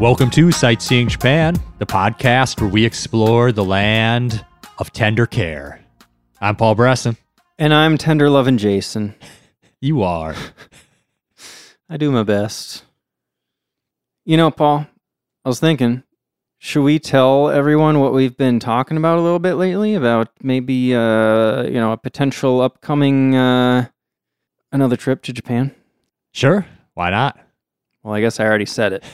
Welcome to Sightseeing Japan, the podcast where we explore the land of tender care. I'm Paul Bresson. And I'm tender loving Jason. You are. I do my best. You know, Paul, I was thinking, should we tell everyone what we've been talking about a little bit lately? About maybe, a potential upcoming, another trip to Japan? Sure. Why not? Well, I guess I already said it.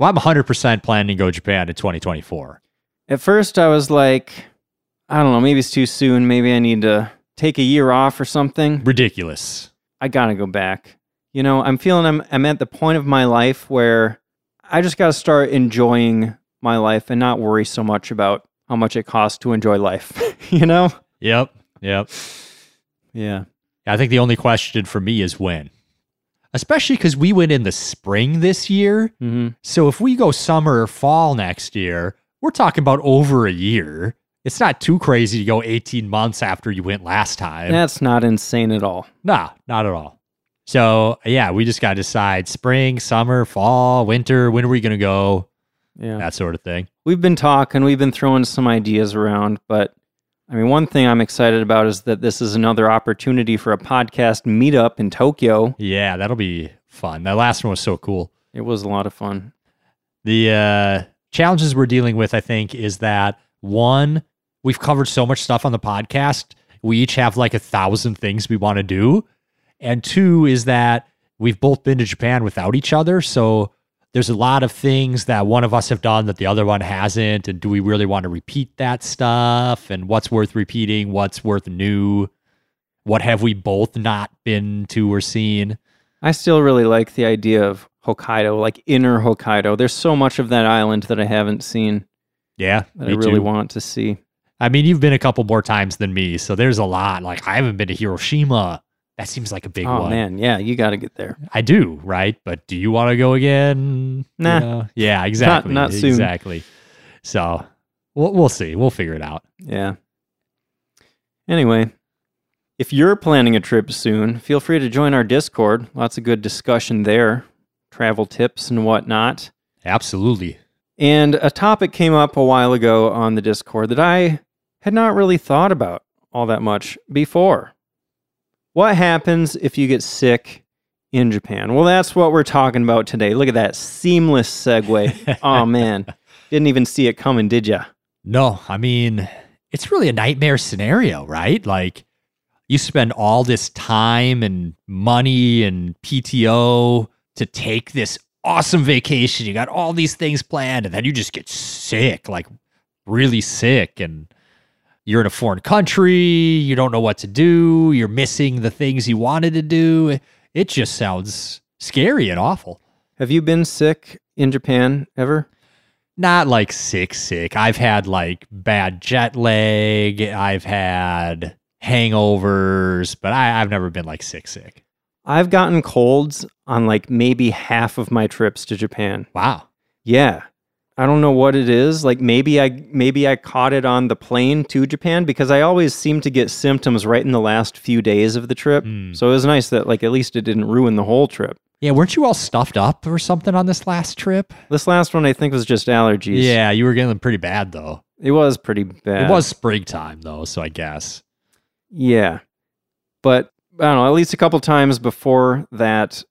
Well, I'm 100% planning to go to Japan in 2024. At first, I was like, I don't know, maybe it's too soon. Maybe I need to take a year off or something. Ridiculous. I gotta go back. You know, I'm feeling I'm at the point of my life where I just gotta start enjoying my life and not worry so much about how much it costs to enjoy life, you know? Yep. Yeah. I think the only question for me is when. Especially because we went in the spring this year. Mm-hmm. So if we go summer or fall next year, we're talking about over a year. It's not too crazy to go 18 months after you went last time. That's not insane at all. Nah, not at all. So yeah, we just got to decide spring, summer, fall, winter, when are we going to go? Yeah, that sort of thing. We've been talking, we've been throwing some ideas around, but I mean, one thing I'm excited about is that this is another opportunity for a podcast meetup in Tokyo. Yeah, that'll be fun. That last one was so cool. It was a lot of fun. The challenges we're dealing with, I think, is that one, we've covered so much stuff on the podcast. We each have like 1,000 things we want to do. And two is that we've both been to Japan without each other. So there's a lot of things that one of us have done that the other one hasn't, and do we really want to repeat that stuff? And what's worth repeating? What's worth new? What have we both not been to or seen? I still really like the idea of Hokkaido, like inner Hokkaido. There's so much of that island that I haven't seen. Yeah, that I really want to see. I mean, you've been a couple more times than me, so there's a lot. Like, I haven't been to Hiroshima. That seems like a big one. Oh, man, yeah, you got to get there. I do, right? But do you want to go again? Nah. You know? Yeah, exactly. Not soon. Exactly. So we'll see. We'll figure it out. Yeah. Anyway, if you're planning a trip soon, feel free to join our Discord. Lots of good discussion there. Travel tips and whatnot. Absolutely. And a topic came up a while ago on the Discord that I had not really thought about all that much before. What happens if you get sick in Japan? Well, that's what we're talking about today. Look at that seamless segue. Oh, man. Didn't even see it coming, did you? No, I mean, it's really a nightmare scenario, right? Like, you spend all this time and money and PTO to take this awesome vacation. You got all these things planned, and then you just get sick, like really sick, and you're in a foreign country, you don't know what to do, you're missing the things you wanted to do. It just sounds scary and awful. Have you been sick in Japan ever? Not like sick. I've had like bad jet lag, I've had hangovers, but I've never been like sick. I've gotten colds on like maybe half of my trips to Japan. Wow. Yeah. I don't know what it is. Like maybe I caught it on the plane to Japan, because I always seem to get symptoms right in the last few days of the trip. Mm. So it was nice that like at least it didn't ruin the whole trip. Yeah, weren't you all stuffed up or something on this last trip? This last one I think was just allergies. Yeah, you were getting pretty bad though. It was pretty bad. It was springtime though, so I guess. Yeah. But I don't know, at least a couple times before that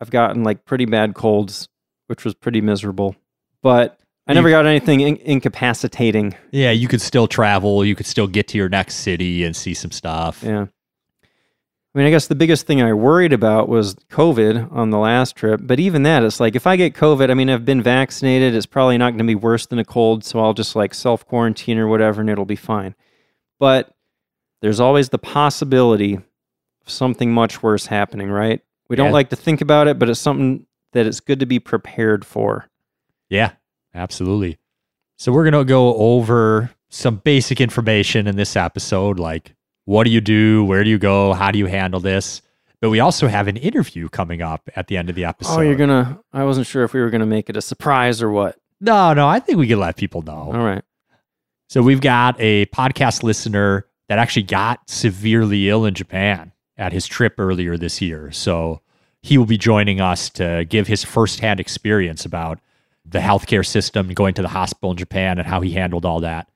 I've gotten like pretty bad colds, which was pretty miserable. But I never got anything incapacitating. Yeah, you could still travel. You could still get to your next city and see some stuff. Yeah. I mean, I guess the biggest thing I worried about was COVID on the last trip. But even that, it's like, if I get COVID, I mean, I've been vaccinated. It's probably not going to be worse than a cold. So I'll just like self-quarantine or whatever, and it'll be fine. But there's always the possibility of something much worse happening, right? We don't like to think about it, but it's something that it's good to be prepared for. Yeah. Absolutely. So we're going to go over some basic information in this episode, like what do you do, where do you go, how do you handle this? But we also have an interview coming up at the end of the episode. Oh, I wasn't sure if we were going to make it a surprise or what. No, I think we can let people know. All right. So we've got a podcast listener that actually got severely ill in Japan at his trip earlier this year. So he will be joining us to give his firsthand experience about the healthcare system, going to the hospital in Japan, and how he handled all that.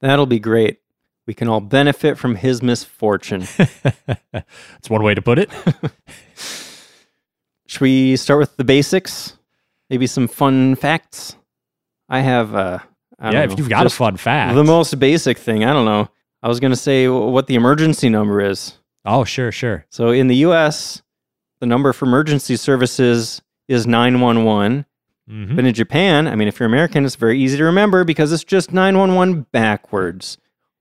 That'll be great. We can all benefit from his misfortune. That's one way to put it. Should we start with the basics? Maybe some fun facts? I have I don't know, if you've got a fun fact. The most basic thing, I don't know. I was going to say what the emergency number is. Oh, sure. So in the U.S., the number for emergency services is 911. Mm-hmm. But in Japan, I mean, if you're American, it's very easy to remember because it's just 911 backwards.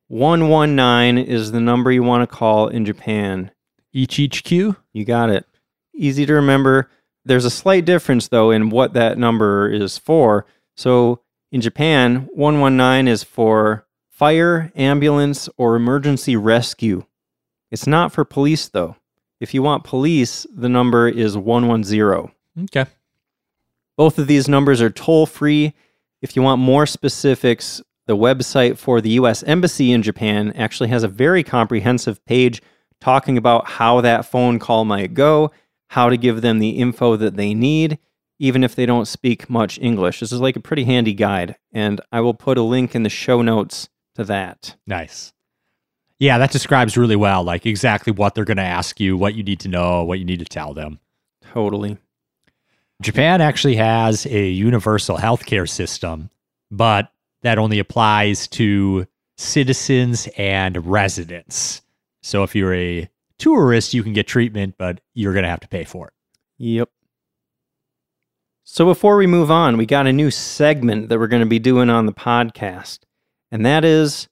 119 is the number you want to call in Japan. Each Q? You got it. Easy to remember. There's a slight difference, though, in what that number is for. So in Japan, 119 is for fire, ambulance, or emergency rescue. It's not for police, though. If you want police, the number is 110. Okay. Both of these numbers are toll-free. If you want more specifics, the website for the US Embassy in Japan actually has a very comprehensive page talking about how that phone call might go, how to give them the info that they need, even if they don't speak much English. This is like a pretty handy guide, and I will put a link in the show notes to that. Nice. Yeah, that describes really well, like exactly what they're going to ask you, what you need to know, what you need to tell them. Totally. Japan actually has a universal healthcare system, but that only applies to citizens and residents. So if you're a tourist, you can get treatment, but you're going to have to pay for it. Yep. So before we move on, we got a new segment that we're going to be doing on the podcast, and that is...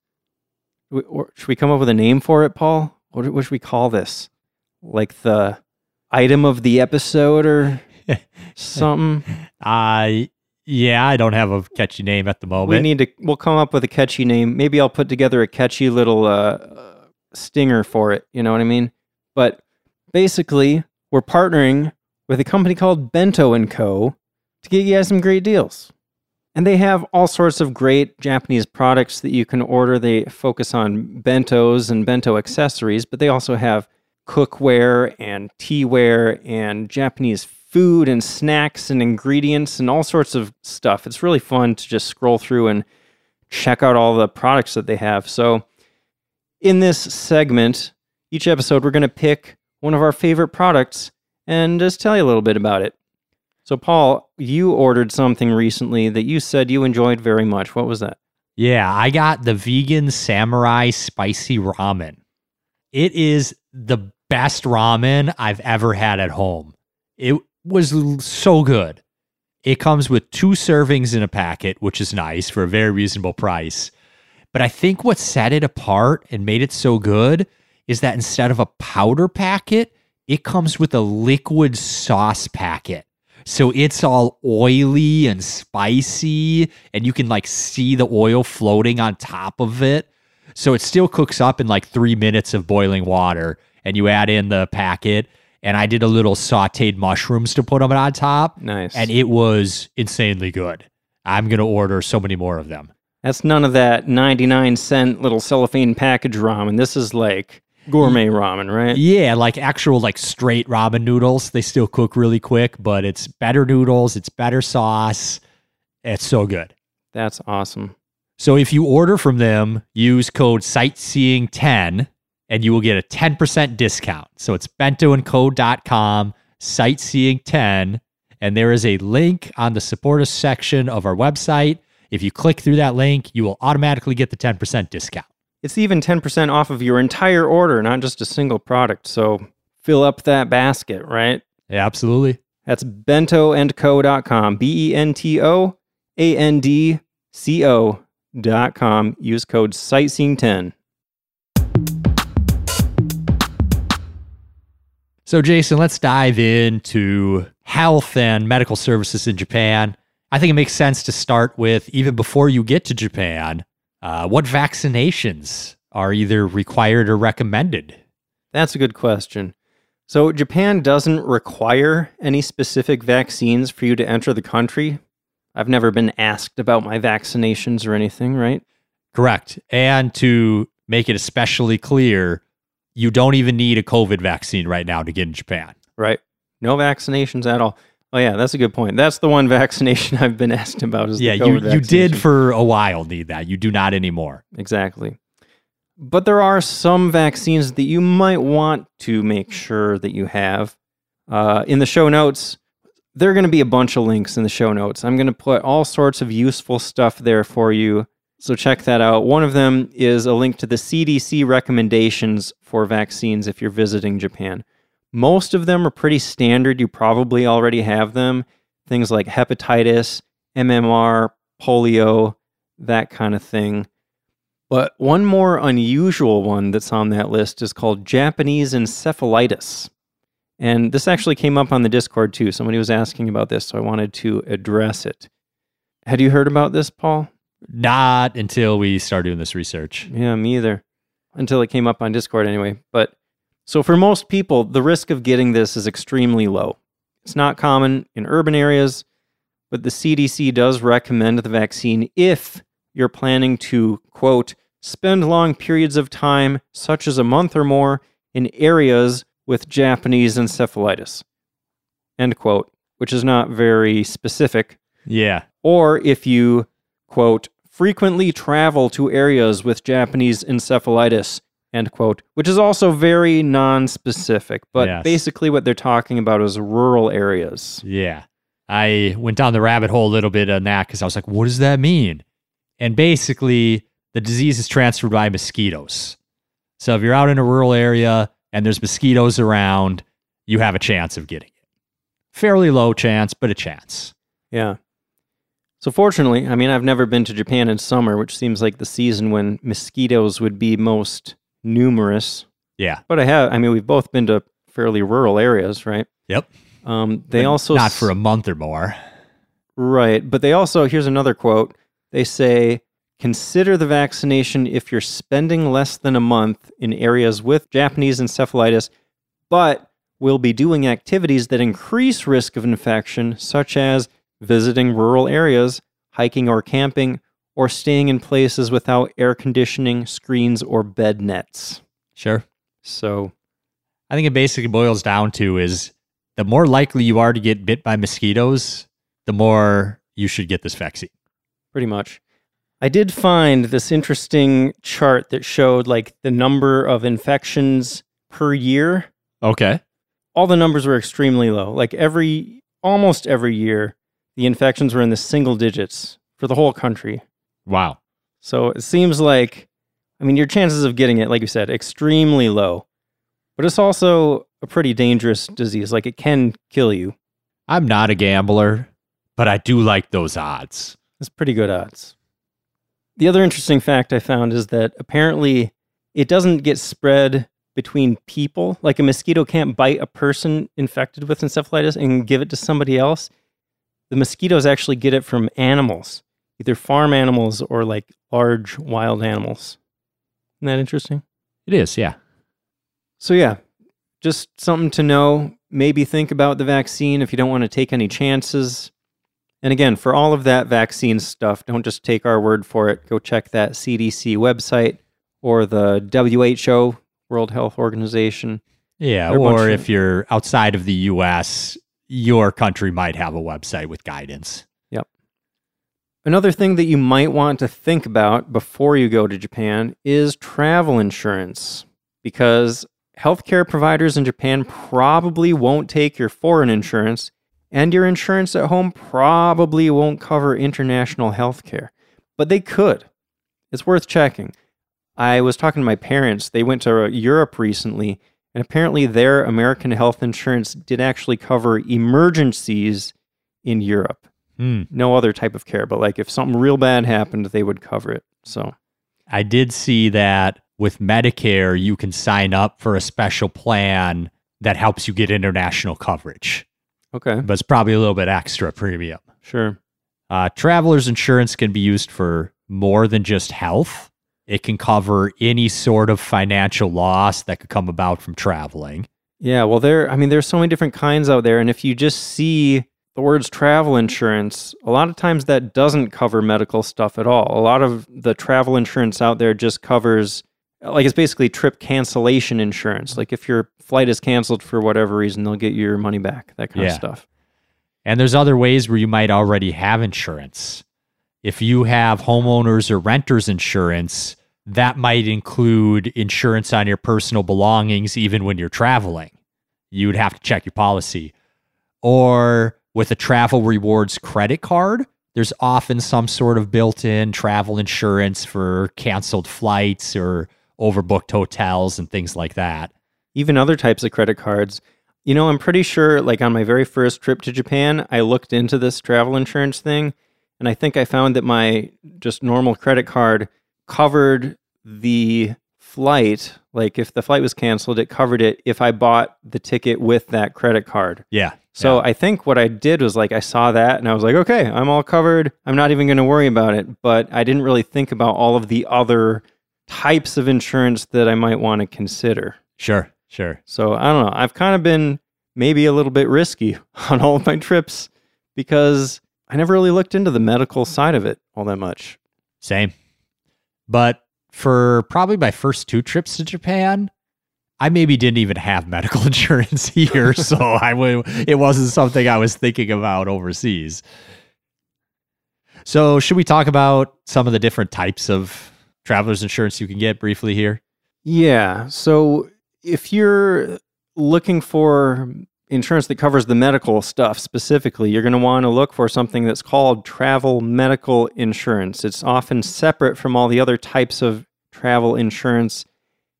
Should we come up with a name for it, Paul? What should we call this? Like the item of the episode or something? Yeah, I don't have a catchy name at the moment. We'll come up with a catchy name. Maybe I'll put together a catchy little stinger for it. You know what I mean? But basically, we're partnering with a company called JNTO & Co. to get you guys some great deals. And they have all sorts of great Japanese products that you can order. They focus on bentos and bento accessories, but they also have cookware and teaware and Japanese food and snacks and ingredients and all sorts of stuff. It's really fun to just scroll through and check out all the products that they have. So in this segment, each episode, we're going to pick one of our favorite products and just tell you a little bit about it. So, Paul, you ordered something recently that you said you enjoyed very much. What was that? Yeah, I got the Vegan Samurai Spicy Ramen. It is the best ramen I've ever had at home. It was so good. It comes with 2 servings in a packet, which is nice for a very reasonable price. But I think what set it apart and made it so good is that instead of a powder packet, it comes with a liquid sauce packet. So it's all oily and spicy, and you can like see the oil floating on top of it. So it still cooks up in like 3 minutes of boiling water, and you add in the packet, and I did a little sauteed mushrooms to put them on top. Nice. And it was insanely good. I'm going to order so many more of them. That's none of that 99-cent little cellophane package ramen. This is like gourmet ramen, right? Yeah, like actual like straight ramen noodles. They still cook really quick, but it's better noodles, it's better sauce. It's so good. That's awesome. So if you order from them, use code Sightseeing10 and you will get a 10% discount. So it's bentoandco.com, Sightseeing10, and there is a link on the support us section of our website. If you click through that link, you will automatically get the 10% discount. It's even 10% off of your entire order, not just a single product. So fill up that basket, right? Yeah, absolutely. That's bentoandco.com, bentoandco.com. Use code Sightseeing10. So Jason, let's dive into health and medical services in Japan. I think it makes sense to start with, even before you get to Japan, what vaccinations are either required or recommended? That's a good question. So Japan doesn't require any specific vaccines for you to enter the country. I've never been asked about my vaccinations or anything, right? Correct. And to make it especially clear, you don't even need a COVID vaccine right now to get in Japan. Right. No vaccinations at all. Oh, yeah, that's a good point. That's the one vaccination I've been asked about is the COVID vaccination. You did for a while need that. You do not anymore. Exactly. But there are some vaccines that you might want to make sure that you have. In the show notes, there are going to be a bunch of links in the show notes. I'm going to put all sorts of useful stuff there for you. So check that out. One of them is a link to the CDC recommendations for vaccines if you're visiting Japan. Most of them are pretty standard. You probably already have them. Things like hepatitis, MMR, polio, that kind of thing. But one more unusual one that's on that list is called Japanese encephalitis. And this actually came up on the Discord too. Somebody was asking about this, so I wanted to address it. Had you heard about this, Paul? Not until we started doing this research. Yeah, me either. Until it came up on Discord anyway. But so for most people, the risk of getting this is extremely low. It's not common in urban areas, but the CDC does recommend the vaccine if you're planning to, quote, spend long periods of time, such as a month or more, in areas with Japanese encephalitis, end quote, which is not very specific. Yeah. Or if you, quote, frequently travel to areas with Japanese encephalitis, end quote, which is also very non-specific, but basically what they're talking about is rural areas. Yeah. I went down the rabbit hole a little bit on that because I was like, what does that mean? And basically, the disease is transferred by mosquitoes. So if you're out in a rural area and there's mosquitoes around, you have a chance of getting it. Fairly low chance, but a chance. Yeah. So fortunately, I mean, I've never been to Japan in summer, which seems like the season when mosquitoes would be most numerous. Yeah. But I have, I mean, we've both been to fairly rural areas, right? Yep. They also... Not for a month or more. Right. But they also, here's another quote. They say, consider the vaccination if you're spending less than a month in areas with Japanese encephalitis, but will be doing activities that increase risk of infection, such as visiting rural areas, hiking or camping, or staying in places without air conditioning, screens, or bed nets. Sure. So I think it basically boils down to is the more likely you are to get bit by mosquitoes, the more you should get this vaccine. Pretty much. I did find this interesting chart that showed like the number of infections per year. Okay. All the numbers were extremely low. Like almost every year, the infections were in the single digits for the whole country. Wow. So it seems like, I mean, your chances of getting it, like you said, extremely low, but it's also a pretty dangerous disease. Like it can kill you. I'm not a gambler, but I do like those odds. It's pretty good odds. The other interesting fact I found is that apparently it doesn't get spread between people. Like a mosquito can't bite a person infected with encephalitis and give it to somebody else. The mosquitoes actually get it from animals, either farm animals or like large wild animals. Isn't that interesting? It is, yeah. So yeah, just something to know. Maybe think about the vaccine if you don't want to take any chances. And again, for all of that vaccine stuff, don't just take our word for it. Go check that CDC website or the WHO, World Health Organization. Yeah, or if you're outside of the U.S., your country might have a website with guidance. Yep. Another thing that you might want to think about before you go to Japan is travel insurance, because healthcare providers in Japan probably won't take your foreign insurance. And your insurance at home probably won't cover international health care. But they could. It's worth checking. I was talking to my parents. They went to Europe recently, and apparently their American health insurance did actually cover emergencies in Europe. Mm. No other type of care, but like if something real bad happened, they would cover it. So I did see that with Medicare, you can sign up for a special plan that helps you get international coverage. Okay. But it's probably a little bit extra premium. Sure. Traveler's insurance can be used for more than just health. It can cover any sort of financial loss that could come about from traveling. Yeah, well, there's so many different kinds out there. And if you just see the words travel insurance, a lot of times that doesn't cover medical stuff at all. A lot of the travel insurance out there just covers like it's basically trip cancellation insurance. Like if your flight is canceled for whatever reason, they'll get your money back, that kind of stuff. And there's other ways where you might already have insurance. If you have homeowners or renters insurance, that might include insurance on your personal belongings, even when you're traveling. You would have to check your policy. Or with a travel rewards credit card, there's often some sort of built-in travel insurance for canceled flights or overbooked hotels and things like that. Even other types of credit cards. You know, I'm pretty sure, like on my very first trip to Japan, I looked into this travel insurance thing, and I think I found that my just normal credit card covered the flight. Like if the flight was canceled, it covered it if I bought the ticket with that credit card. Yeah. So I think what I did was like, I saw that and I was like, okay, I'm all covered. I'm not even going to worry about it. But I didn't really think about all of the other types of insurance that I might want to consider. Sure. So I don't know. I've kind of been maybe a little bit risky on all of my trips because I never really looked into the medical side of it all that much. Same. But for probably my first two trips to Japan, I maybe didn't even have medical insurance here. So it wasn't something I was thinking about overseas. So should we talk about some of the different types of traveler's insurance you can get briefly here? Yeah. So if you're looking for insurance that covers the medical stuff specifically, you're going to want to look for something that's called travel medical insurance. It's often separate from all the other types of travel insurance.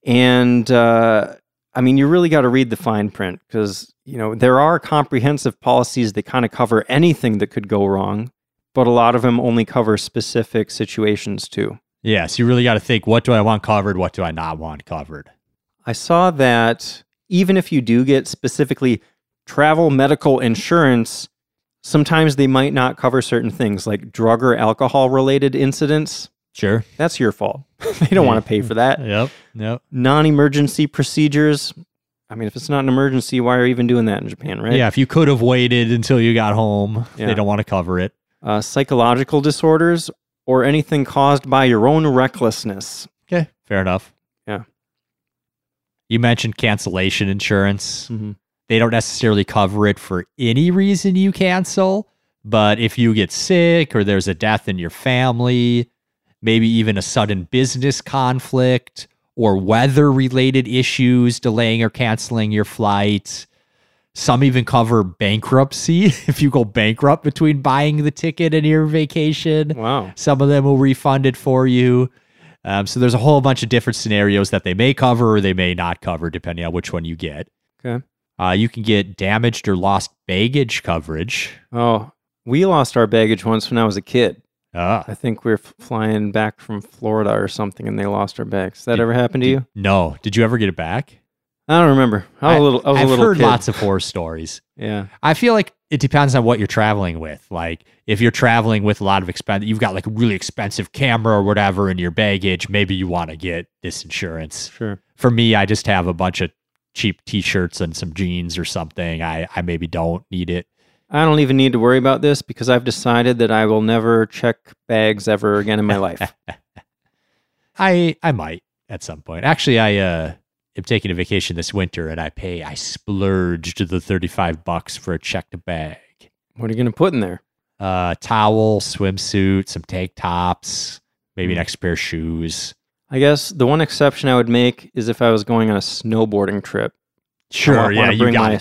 And, I mean, you really got to read the fine print because, you know, there are comprehensive policies that kind of cover anything that could go wrong, but a lot of them only cover specific situations too. Yeah, so you really got to think, what do I want covered? What do I not want covered? I saw that even if you do get specifically travel medical insurance, sometimes they might not cover certain things like drug or alcohol related incidents. Sure. That's your fault. They don't want to pay for that. Yep. Non-emergency procedures. I mean, if it's not an emergency, why are you even doing that in Japan, right? Yeah, if you could have waited until you got home, they don't want to cover it. Psychological disorders or anything caused by your own recklessness. Okay, fair enough. Yeah. You mentioned cancellation insurance. Mm-hmm. They don't necessarily cover it for any reason you cancel, but if you get sick or there's a death in your family, maybe even a sudden business conflict or weather-related issues delaying or canceling your flight. Some even cover bankruptcy. If you go bankrupt between buying the ticket and your vacation, wow. Some of them will refund it for you. So there's a whole bunch of different scenarios that they may cover or they may not cover, depending on which one you get. Okay. You can get damaged or lost baggage coverage. Oh, we lost our baggage once when I was a kid. I think we were flying back from Florida or something, and they lost our bags. That ever happened to you? No. Did you ever get it back? I don't remember. I was a little kid. I've heard lots of horror stories. Yeah. I feel like it depends on what you're traveling with. Like, if you're traveling with a lot of expense, you've got like a really expensive camera or whatever in your baggage, maybe you want to get this insurance. Sure. For me, I just have a bunch of cheap t-shirts and some jeans or something. I maybe don't need it. I don't even need to worry about this because I've decided that I will never check bags ever again in my life. I might at some point. Actually, I'm taking a vacation this winter and I splurged the $35 for a checked bag. What are you going to put in there? Towel, swimsuit, some tank tops, maybe an extra pair of shoes. I guess the one exception I would make is if I was going on a snowboarding trip. Sure. Yeah. You got to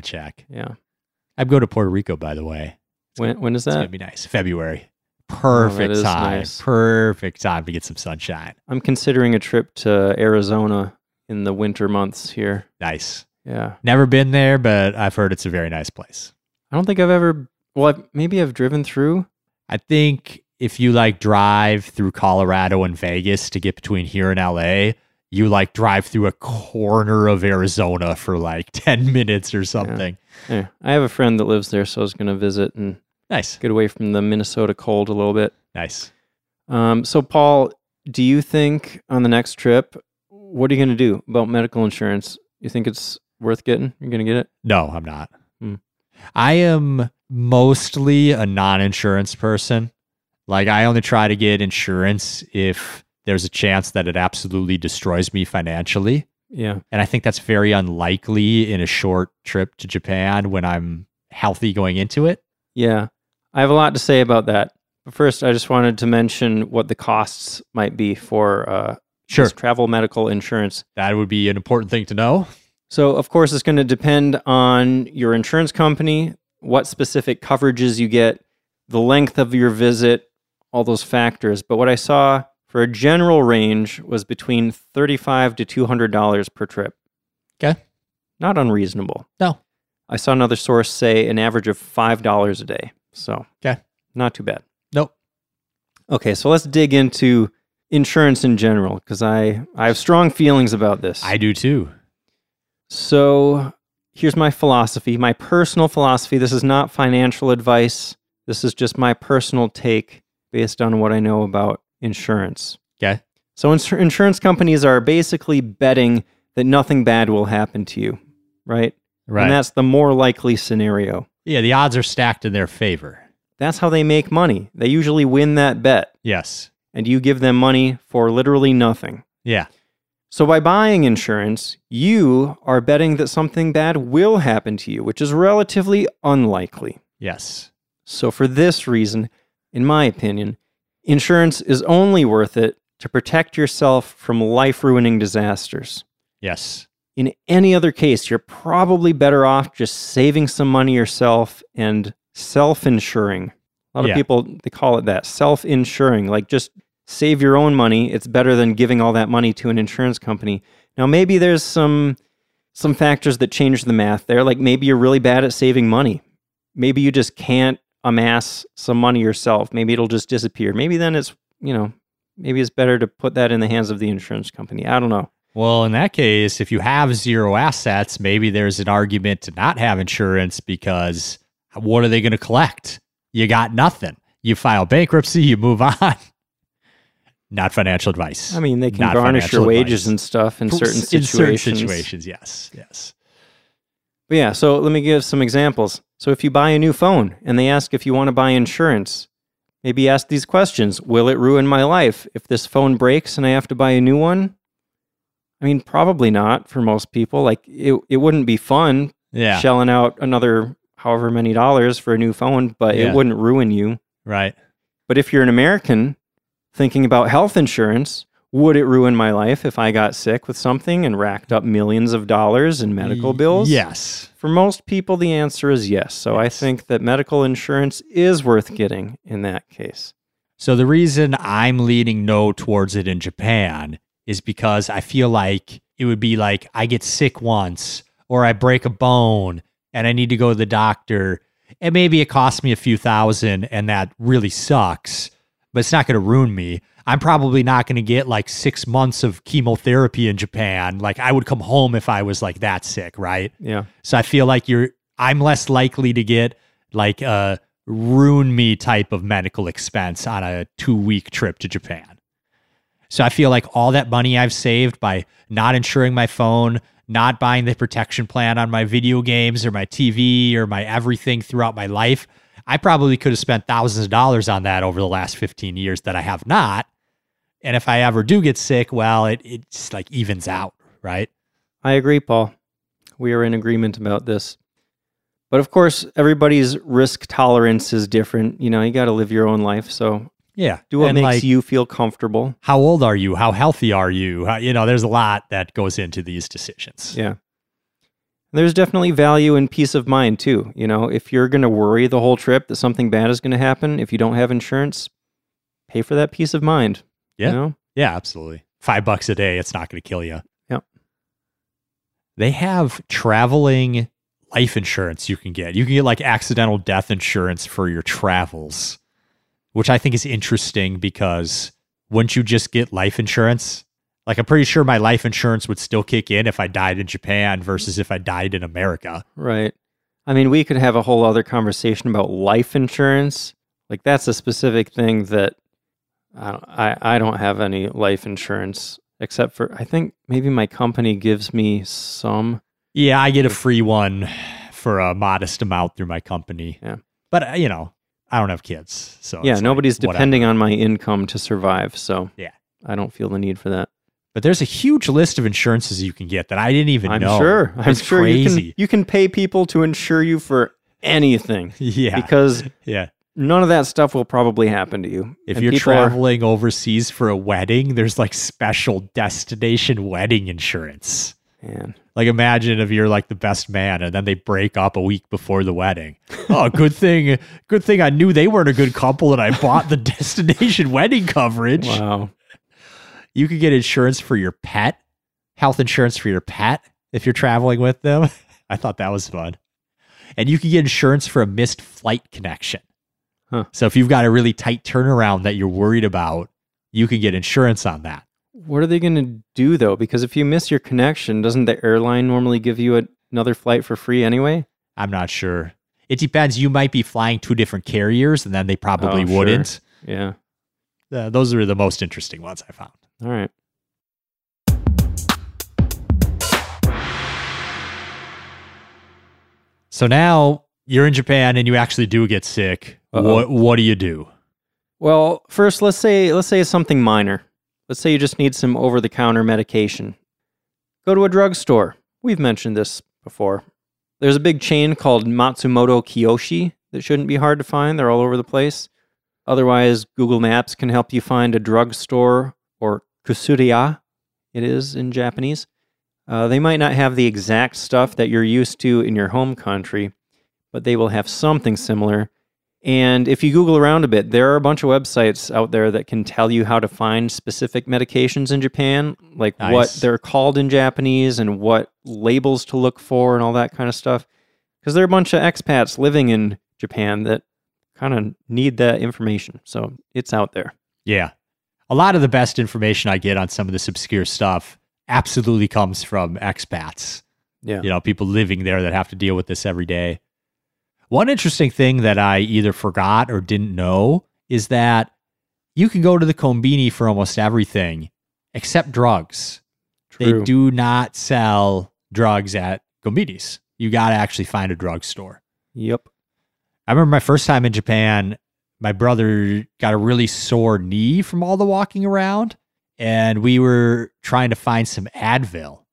check. Yeah. I'd go to Puerto Rico, by the way. When is that? It's going to be nice. February. Perfect time. Nice. Perfect time to get some sunshine. I'm considering a trip to Arizona in the winter months here. Nice. Yeah. Never been there, but I've heard it's a very nice place. I don't think I've ever... Well, I've driven through. I think if you like drive through Colorado and Vegas to get between here and LA, you like drive through a corner of Arizona for like 10 minutes or something. Yeah. I have a friend that lives there, so I was going to visit and get away from the Minnesota cold a little bit. Nice. So Paul, do you think on the next trip, what are you going to do about medical insurance? You think it's worth getting? You're going to get it? No, I'm not. I am mostly a non-insurance person. Like I only try to get insurance if there's a chance that it absolutely destroys me financially. Yeah. And I think that's very unlikely in a short trip to Japan when I'm healthy going into it. Yeah. I have a lot to say about that. But first, I just wanted to mention what the costs might be for sure. Travel medical insurance. That would be an important thing to know. So, of course, it's going to depend on your insurance company, what specific coverages you get, the length of your visit, all those factors. But what I saw for a general range was between $35 to $200 per trip. Okay. Not unreasonable. No. I saw another source say an average of $5 a day. So, okay. Not too bad. Nope. Okay, so let's dig into insurance in general, because I have strong feelings about this. I do too. So here's my philosophy, my personal philosophy. This is not financial advice. This is just my personal take based on what I know about insurance. Okay. So insurance companies are basically betting that nothing bad will happen to you, right? Right. And that's the more likely scenario. Yeah, the odds are stacked in their favor. That's how they make money. They usually win that bet. Yes. And you give them money for literally nothing. Yeah. So by buying insurance, you are betting that something bad will happen to you, which is relatively unlikely. Yes. So for this reason, in my opinion, insurance is only worth it to protect yourself from life-ruining disasters. Yes. In any other case, you're probably better off just saving some money yourself and self-insuring. A lot of people, they call it that, self-insuring, like just save your own money. It's better than giving all that money to an insurance company. Now, maybe there's some factors that change the math there. Like maybe you're really bad at saving money. Maybe you just can't amass some money yourself. Maybe it'll just disappear. Maybe then it's, you know, maybe it's better to put that in the hands of the insurance company. I don't know. Well, in that case, if you have zero assets, maybe there's an argument to not have insurance because what are they going to collect? You got nothing. You file bankruptcy, you move on. Not financial advice. I mean, they can garnish your wages and stuff in certain situations. In certain situations, yes, yes. But yeah, so let me give some examples. So if you buy a new phone and they ask if you want to buy insurance, maybe ask these questions. Will it ruin my life if this phone breaks and I have to buy a new one? I mean, probably not for most people. Like, it wouldn't be fun shelling out another however many dollars for a new phone, but it wouldn't ruin you. Right. But if you're an American thinking about health insurance, would it ruin my life if I got sick with something and racked up millions of dollars in medical bills? Yes. For most people, the answer is yes. So yes. I think that medical insurance is worth getting in that case. So the reason I'm leaning no towards it in Japan is because I feel like it would be like I get sick once or I break a bone and I need to go to the doctor and maybe it costs me a few thousand and that really sucks, but it's not going to ruin me. I'm probably not going to get like 6 months of chemotherapy in Japan. Like I would come home if I was like that sick, right? Yeah. So I feel like I'm less likely to get like a ruin me type of medical expense on a 2-week trip to Japan. So I feel like all that money I've saved by not insuring my phone, not buying the protection plan on my video games or my TV or my everything throughout my life, I probably could have spent thousands of dollars on that over the last 15 years that I have not. And if I ever do get sick, well, it's like evens out, right? I agree, Paul. We are in agreement about this. But of course, everybody's risk tolerance is different. You know, you got to live your own life, so yeah. Do what makes you feel comfortable. How old are you? How healthy are you? How, you know, there's a lot that goes into these decisions. Yeah. There's definitely value in peace of mind too. You know, if you're going to worry the whole trip that something bad is going to happen, if you don't have insurance, pay for that peace of mind. Yeah. You know? Yeah, absolutely. $5 a day. It's not going to kill you. Yep. They have traveling life insurance you can get. You can get like accidental death insurance for your travels, which I think is interesting because wouldn't you just get life insurance? Like, I'm pretty sure my life insurance would still kick in if I died in Japan versus if I died in America. Right. I mean, we could have a whole other conversation about life insurance. Like, that's a specific thing that I don't have any life insurance, except for, I think maybe my company gives me some. Yeah, I get a free one for a modest amount through my company. Yeah. But, you know, I don't have kids, so yeah, nobody's depending on my income to survive, so yeah, I don't feel the need for that. But there's a huge list of insurances you can get that I didn't even know. I'm sure crazy. You can pay people to insure you for anything. Yeah. Because none of that stuff will probably happen to you. If you're traveling overseas for a wedding, there's like special destination wedding insurance. Man. Like imagine if you're like the best man and then they break up a week before the wedding. Oh, good thing I knew they weren't a good couple and I bought the destination wedding coverage. Wow. You could get insurance for your pet, health insurance for your pet if you're traveling with them. I thought that was fun. And you could get insurance for a missed flight connection. Huh. So if you've got a really tight turnaround that you're worried about, you can get insurance on that. What are they going to do, though? Because if you miss your connection, doesn't the airline normally give you another flight for free anyway? I'm not sure. It depends. You might be flying two different carriers, and then they probably wouldn't. Sure. Yeah. Those are the most interesting ones I found. All right. So now you're in Japan and you actually do get sick. What do you do? Well, first, let's say it's something minor. Let's say you just need some over-the-counter medication. Go to a drugstore. We've mentioned this before. There's a big chain called Matsumoto Kiyoshi that shouldn't be hard to find. They're all over the place. Otherwise, Google Maps can help you find a drugstore, or Kusuriya, it is in Japanese. They might not have the exact stuff that you're used to in your home country, but they will have something similar. And if you Google around a bit, there are a bunch of websites out there that can tell you how to find specific medications in Japan, like what they're called in Japanese and what labels to look for and all that kind of stuff. Because there are a bunch of expats living in Japan that kind of need that information. So it's out there. Yeah. A lot of the best information I get on some of this obscure stuff absolutely comes from expats. Yeah. You know, people living there that have to deal with this every day. One interesting thing that I either forgot or didn't know is that you can go to the Konbini for almost everything except drugs. True. They do not sell drugs at Konbinis. You got to actually find a drugstore. Yep. I remember my first time in Japan, my brother got a really sore knee from all the walking around, and we were trying to find some Advil,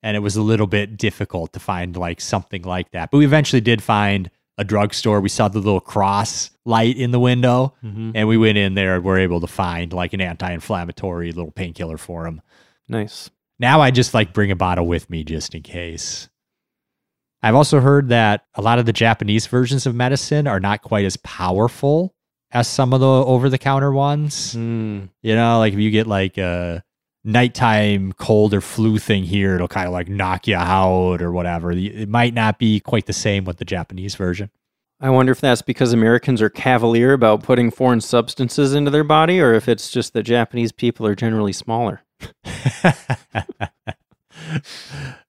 and it was a little bit difficult to find like something like that. But we eventually did find a drugstore. We saw the little cross light in the window, and we went in there and were able to find like an anti-inflammatory little painkiller for him. Nice. Now I just like bring a bottle with me just in case. I've also heard that a lot of the Japanese versions of medicine are not quite as powerful as some of the over-the-counter ones. Mm. You know, like if you get like a nighttime cold or flu thing here, it'll kind of like knock you out or whatever. It might not be quite the same with the Japanese version. I wonder if that's because Americans are cavalier about putting foreign substances into their body, or if it's just that Japanese people are generally smaller.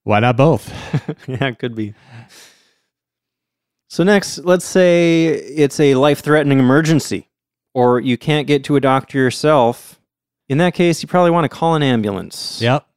Why not both? Yeah, it could be. So next, let's say it's a life-threatening emergency, or you can't get to a doctor yourself. In that case, you probably want to call an ambulance. Yep.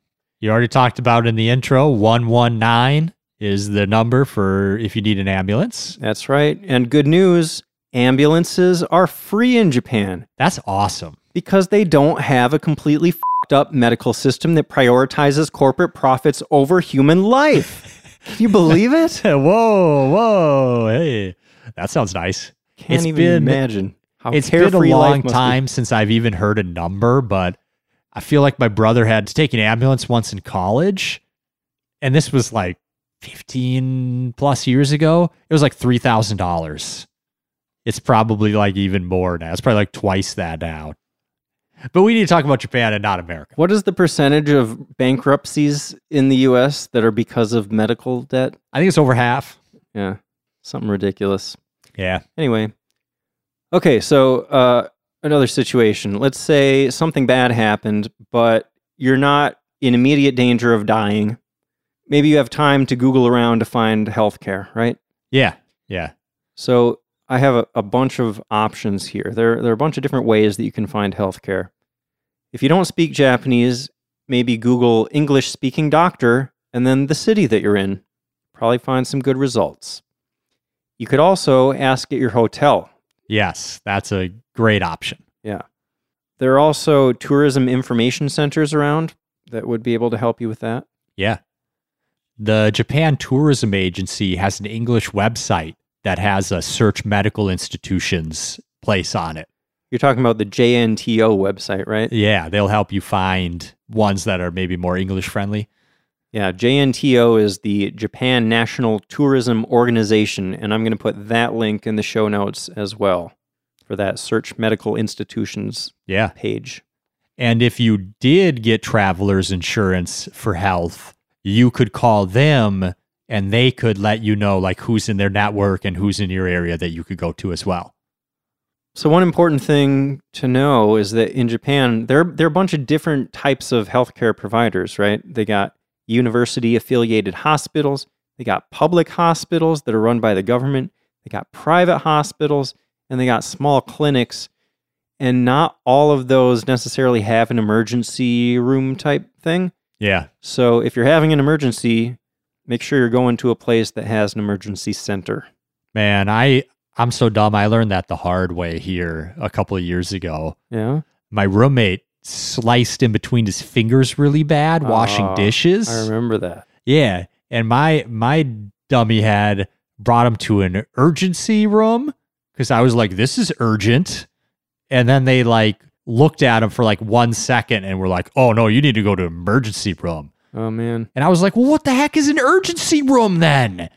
You already talked about in the intro, 119 is the number for if you need an ambulance. That's right. And good news, ambulances are free in Japan. That's awesome. Because they don't have a completely fucked up medical system that prioritizes corporate profits over human life. Can you believe it? Whoa. Hey, that sounds nice. Can't even imagine. It's been a long time since I've even heard a number, but I feel like my brother had to take an ambulance once in college, and this was like 15 plus years ago. It was like $3,000. It's probably like even more now. It's probably like twice that now. But we need to talk about Japan and not America. What is the percentage of bankruptcies in the U.S. that are because of medical debt? I think it's over half. Yeah, something ridiculous. Yeah. Anyway. Okay, so another situation. Let's say something bad happened, but you're not in immediate danger of dying. Maybe you have time to Google around to find healthcare, right? Yeah. So I have a bunch of options here. There are a bunch of different ways that you can find healthcare. If you don't speak Japanese, maybe Google English-speaking doctor and then the city that you're in. Probably find some good results. You could also ask at your hotel. Yes, that's a great option. Yeah. There are also tourism information centers around that would be able to help you with that. Yeah. The Japan Tourism Agency has an English website that has a search medical institutions place on it. You're talking about the JNTO website, right? Yeah, they'll help you find ones that are maybe more English friendly. Yeah, JNTO is the Japan National Tourism Organization, and I'm going to put that link in the show notes as well for that search medical institutions page. And if you did get traveler's insurance for health, you could call them and they could let you know like who's in their network and who's in your area that you could go to as well. So one important thing to know is that in Japan, there are a bunch of different types of healthcare providers, right? They got university-affiliated hospitals, they got public hospitals that are run by the government, they got private hospitals, and they got small clinics, and not all of those necessarily have an emergency room type thing. Yeah. So if you're having an emergency, make sure you're going to a place that has an emergency center. Man, I'm so dumb. I learned that the hard way here a couple of years ago. Yeah. My roommate sliced in between his fingers really bad washing dishes. I remember that. Yeah. And my dummy head brought him to an urgency room because I was like, this is urgent. And then they like looked at him for like 1 second and were like, oh no, you need to go to emergency room. Oh man. And I was like, well, what the heck is an urgency room then?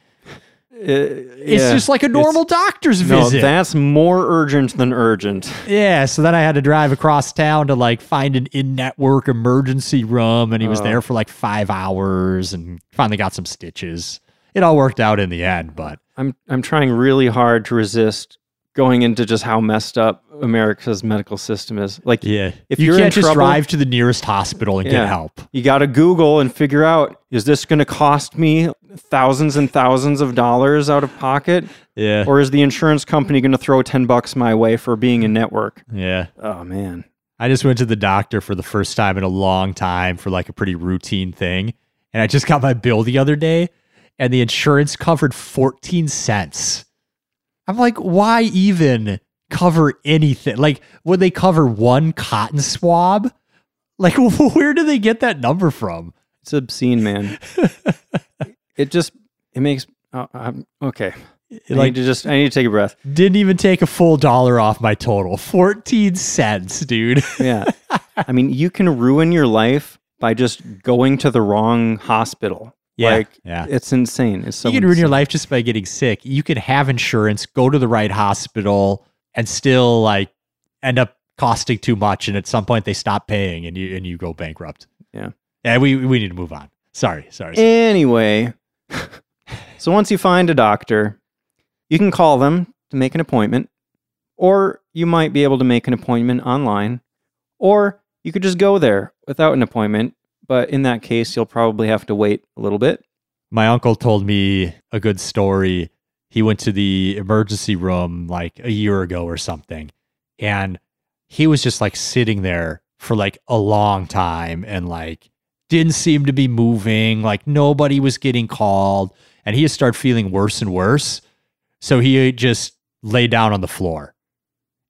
It's just like a normal doctor's visit. No, that's more urgent than urgent. Yeah, so then I had to drive across town to like find an in-network emergency room, and he was there for like 5 hours and finally got some stitches. It all worked out in the end, but... I'm trying really hard to resist going into just how messed up America's medical system is. Like, if you can't just drive to the nearest hospital and get help. You got to Google and figure out, is this going to cost me thousands and thousands of dollars out of pocket? Yeah. Or is the insurance company going to throw $10 my way for being in network? Yeah. Oh, man. I just went to the doctor for the first time in a long time for like a pretty routine thing. And I just got my bill the other day and the insurance covered 14 cents. I'm like, why even cover anything? Like, would they cover one cotton swab? Like, where do they get that number from? It's obscene, man. It makes, okay. I need to take a breath. Didn't even take a full dollar off my total. 14 cents, dude. Yeah. I mean, you can ruin your life by just going to the wrong hospital. Yeah. It's insane. You can ruin your life just by getting sick. You could have insurance, go to the right hospital, and still like end up costing too much. And at some point they stop paying and you go bankrupt. Yeah. Yeah, we need to move on. Sorry. Anyway, so once you find a doctor, you can call them to make an appointment, or you might be able to make an appointment online, or you could just go there without an appointment. But in that case, you'll probably have to wait a little bit. My uncle told me a good story. He went to the emergency room like a year ago or something, and he was just like sitting there for like a long time and like didn't seem to be moving. Like nobody was getting called, and he just started feeling worse and worse. So he just lay down on the floor,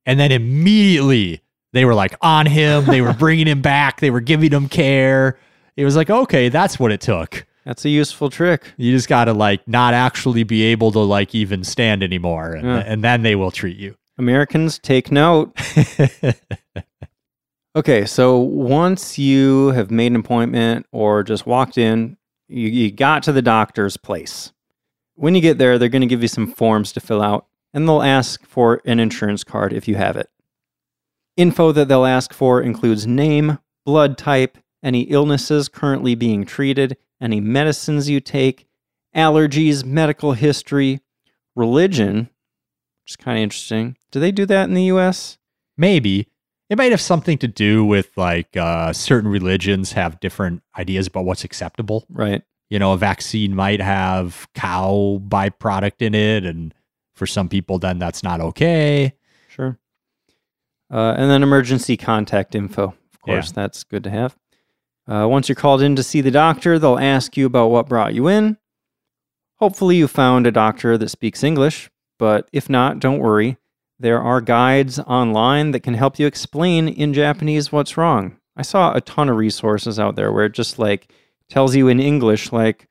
and then immediately they were like on him. They were bringing him back. They were giving him care. It was like, okay, that's what it took. That's a useful trick. You just got to like not actually be able to like even stand anymore. And then they will treat you. Americans, take note. Okay. So once you have made an appointment or just walked in, you got to the doctor's place. When you get there, they're going to give you some forms to fill out, and they'll ask for an insurance card if you have it. Info that they'll ask for includes name, blood type, any illnesses currently being treated, any medicines you take, allergies, medical history, religion, which is kind of interesting. Do they do that in the U.S.? Maybe. It might have something to do with like certain religions have different ideas about what's acceptable. Right. You know, a vaccine might have cow byproduct in it, and for some people then that's not okay. Sure. And then emergency contact info. Of course, that's good to have. Once you're called in to see the doctor, they'll ask you about what brought you in. Hopefully you found a doctor that speaks English, but if not, don't worry. There are guides online that can help you explain in Japanese what's wrong. I saw a ton of resources out there where it just like tells you in English, like,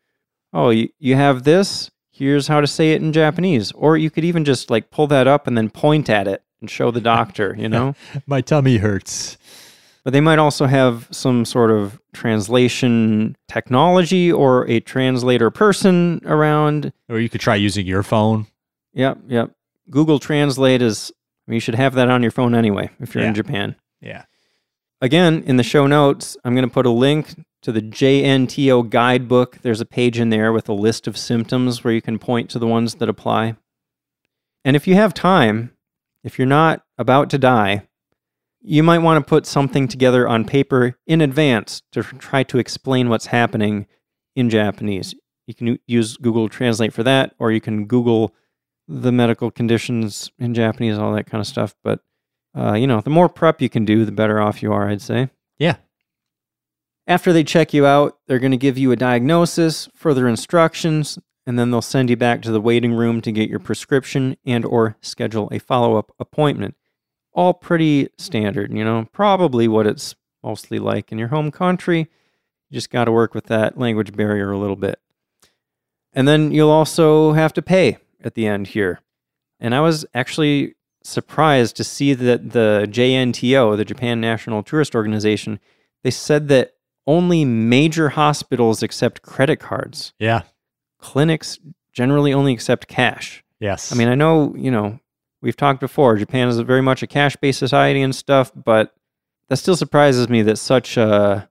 oh, you have this, here's how to say it in Japanese. Or you could even just like pull that up and then point at it and show the doctor, you know? My tummy hurts. But they might also have some sort of translation technology or a translator person around. Or you could try using your phone. Yep, yep. Google Translate is, I mean, you should have that on your phone anyway, if you're in Japan. Yeah. Again, in the show notes, I'm going to put a link to the JNTO guidebook. There's a page in there with a list of symptoms where you can point to the ones that apply. And if you have time, if you're not about to die, you might want to put something together on paper in advance to try to explain what's happening in Japanese. You can use Google Translate for that, or you can Google the medical conditions in Japanese, all that kind of stuff. But, you know, the more prep you can do, the better off you are, I'd say. Yeah. After they check you out, they're going to give you a diagnosis, further instructions, and then they'll send you back to the waiting room to get your prescription and or schedule a follow-up appointment. All pretty standard, you know, probably what it's mostly like in your home country. You just got to work with that language barrier a little bit. And then you'll also have to pay at the end here. And I was actually surprised to see that the JNTO, the Japan National Tourist Organization, they said that only major hospitals accept credit cards. Yeah. Clinics generally only accept cash. Yes. I mean, I know, you know, we've talked before, Japan is very much a cash-based society and stuff, but that still surprises me that such a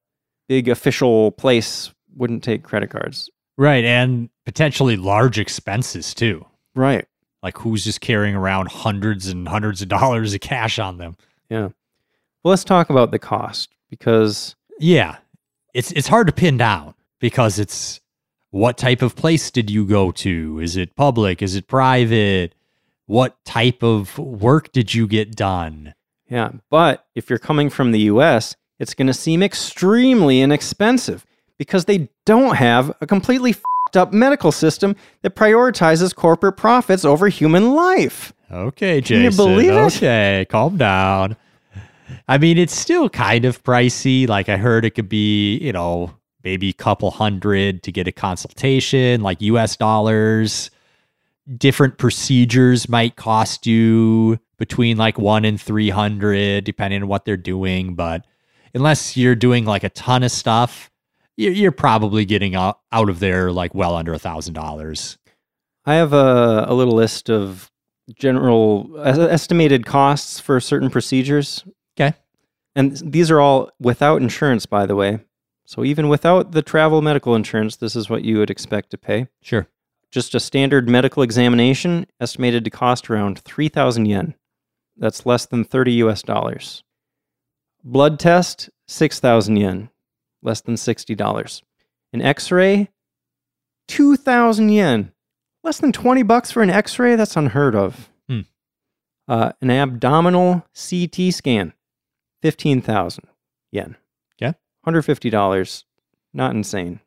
big official place wouldn't take credit cards. Right, and potentially large expenses, too. Right. Like, who's just carrying around hundreds and hundreds of dollars of cash on them? Yeah. Well, let's talk about the cost, because... Yeah, it's hard to pin down, because it's what type of place did you go to? Is it public? Is it private? What type of work did you get done? Yeah, but if you're coming from the U.S., it's going to seem extremely inexpensive, because they don't have a completely f***ed up medical system that prioritizes corporate profits over human life. Okay, Jason. Can you believe it? Okay, calm down. I mean, it's still kind of pricey. Like, I heard it could be, you know, maybe a couple hundred to get a consultation, like US dollars. Different procedures might cost you between like $100 and $300, depending on what they're doing. But unless you're doing like a ton of stuff, you're probably getting out of there like well under $1,000. I have a little list of general estimated costs for certain procedures. Okay. And these are all without insurance, by the way. So even without the travel medical insurance, this is what you would expect to pay. Sure. Just a standard medical examination estimated to cost around 3,000 yen. That's less than 30 US dollars. Blood test, 6,000 yen. Less than $60. An x-ray, 2,000 yen. Less than 20 bucks for an x-ray? That's unheard of. Hmm. An abdominal CT scan, 15,000 yen. Yeah. $150. Not insane.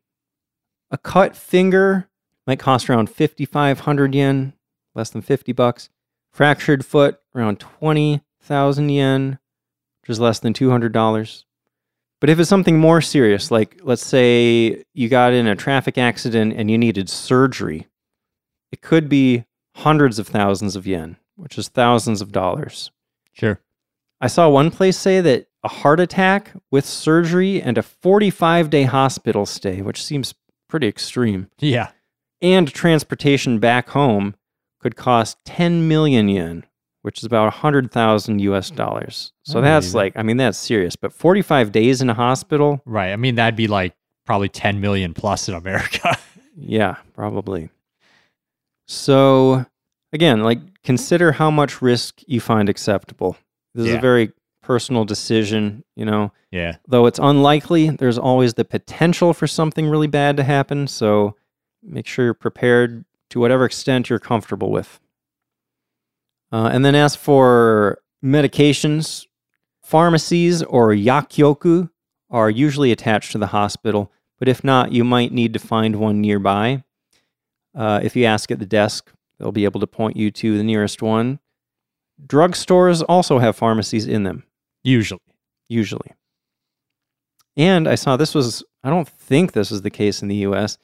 A cut finger might cost around 5,500 yen. Less than 50 bucks. Fractured foot, around 20,000 yen, which is less than $200. But if it's something more serious, like let's say you got in a traffic accident and you needed surgery, it could be hundreds of thousands of yen, which is thousands of dollars. Sure. I saw one place say that a heart attack with surgery and a 45-day hospital stay, which seems pretty extreme. Yeah. And transportation back home could cost 10 million yen. Which is about 100,000 US dollars. So that's like, I mean, that's serious. But 45 days in a hospital? Right. I mean, that'd be like probably 10 million plus in America. Yeah, probably. So again, like consider how much risk you find acceptable. This is a very personal decision, you know. Yeah. Though it's unlikely, there's always the potential for something really bad to happen. So make sure you're prepared to whatever extent you're comfortable with. And then as for medications, pharmacies or yakyoku are usually attached to the hospital, but if not, you might need to find one nearby. If you ask at the desk, they'll be able to point you to the nearest one. Drugstores also have pharmacies in them. Usually. And I saw this was, I don't think this is the case in the U.S.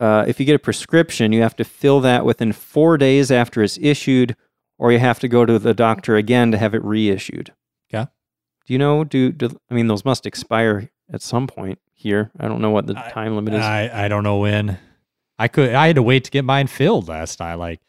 If you get a prescription, you have to fill that within 4 days after it's issued, or you have to go to the doctor again to have it reissued. Yeah. Do you know, I mean, those must expire at some point here. I don't know what the time limit is. I don't know when. I had to wait to get mine filled last night. Like,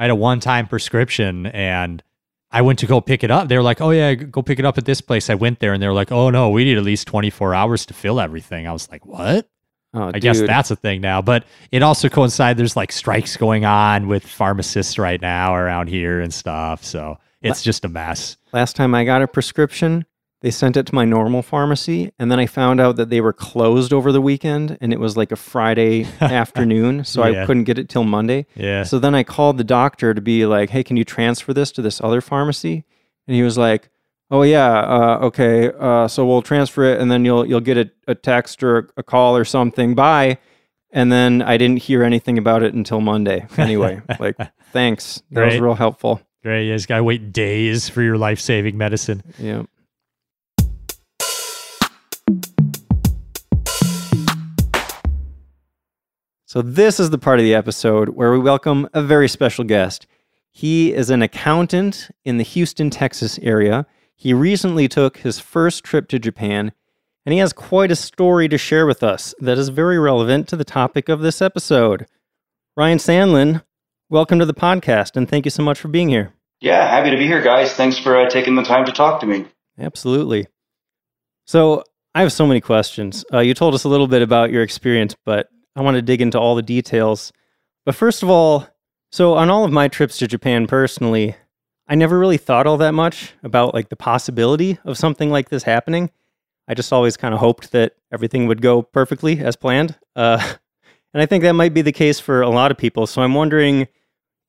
I had a one-time prescription, and I went to go pick it up. They were like, oh, yeah, go pick it up at this place. I went there, and they were like, oh, no, we need at least 24 hours to fill everything. I was like, what? Oh, I guess that's a thing now. But it also coincides, there's like strikes going on with pharmacists right now around here and stuff. So it's just a mess. Last time I got a prescription, they sent it to my normal pharmacy, and then I found out that they were closed over the weekend, and it was like a Friday afternoon, so I couldn't get it till Monday. Yeah. So then I called the doctor to be like, hey, can you transfer this to this other pharmacy? And he was like, oh, yeah, okay, so we'll transfer it, and then you'll get a text or a call or something, bye. And then I didn't hear anything about it until Monday. Anyway, like, thanks. That was real helpful. Great. You just got to wait days for your life-saving medicine. Yeah. So this is the part of the episode where we welcome a very special guest. He is an accountant in the Houston, Texas area. He recently took his first trip to Japan, and he has quite a story to share with us that is very relevant to the topic of this episode. Ryan Sandlin, welcome to the podcast, and thank you so much for being here. Yeah, happy to be here, guys. Thanks for taking the time to talk to me. Absolutely. So I have so many questions. You told us a little bit about your experience, but I want to dig into all the details. But first of all, so on all of my trips to Japan personally, I never really thought all that much about like the possibility of something like this happening. I just always kind of hoped that everything would go perfectly as planned. And I think that might be the case for a lot of people. So I'm wondering,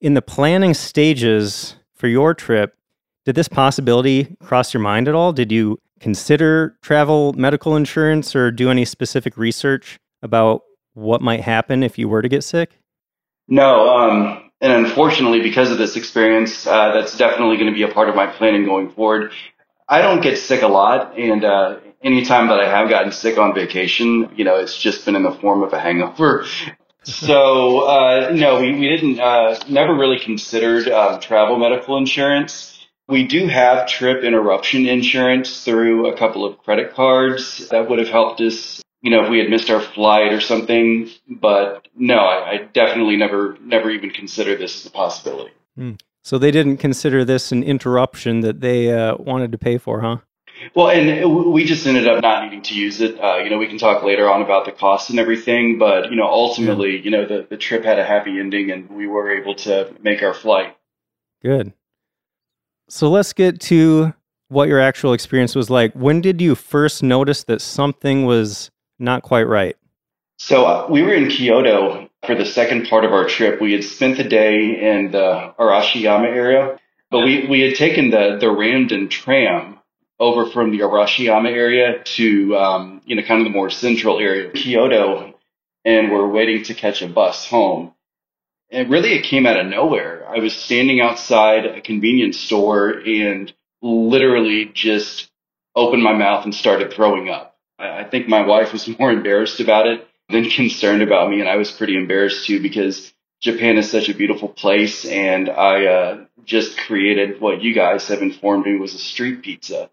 in the planning stages for your trip, did this possibility cross your mind at all? Did you consider travel medical insurance or do any specific research about what might happen if you were to get sick? No, and unfortunately, because of this experience, that's definitely going to be a part of my planning going forward. I don't get sick a lot, and any time that I have gotten sick on vacation, you know, it's just been in the form of a hangover. So, no, we didn't, never really considered travel medical insurance. We do have trip interruption insurance through a couple of credit cards that would have helped us, you know, if we had missed our flight or something. But no, I definitely never even considered this as a possibility. So they didn't consider this an interruption that they wanted to pay for, huh? Well, and we just ended up not needing to use it. You know, we can talk later on about the costs and everything, but, you know, ultimately, you know, the trip had a happy ending and we were able to make our flight. Good. So let's get to what your actual experience was like. When did you first notice that something was not quite right? So we were in Kyoto for the second part of our trip. We had spent the day in the Arashiyama area, but we had taken the Randen tram over from the Arashiyama area to, you know, kind of the more central area of Kyoto, and we're waiting to catch a bus home. And really, it came out of nowhere. I was standing outside a convenience store and literally just opened my mouth and started throwing up. I think my wife was more embarrassed about it than concerned about me, and I was pretty embarrassed too because Japan is such a beautiful place, and I just created what you guys have informed me was a street pizza.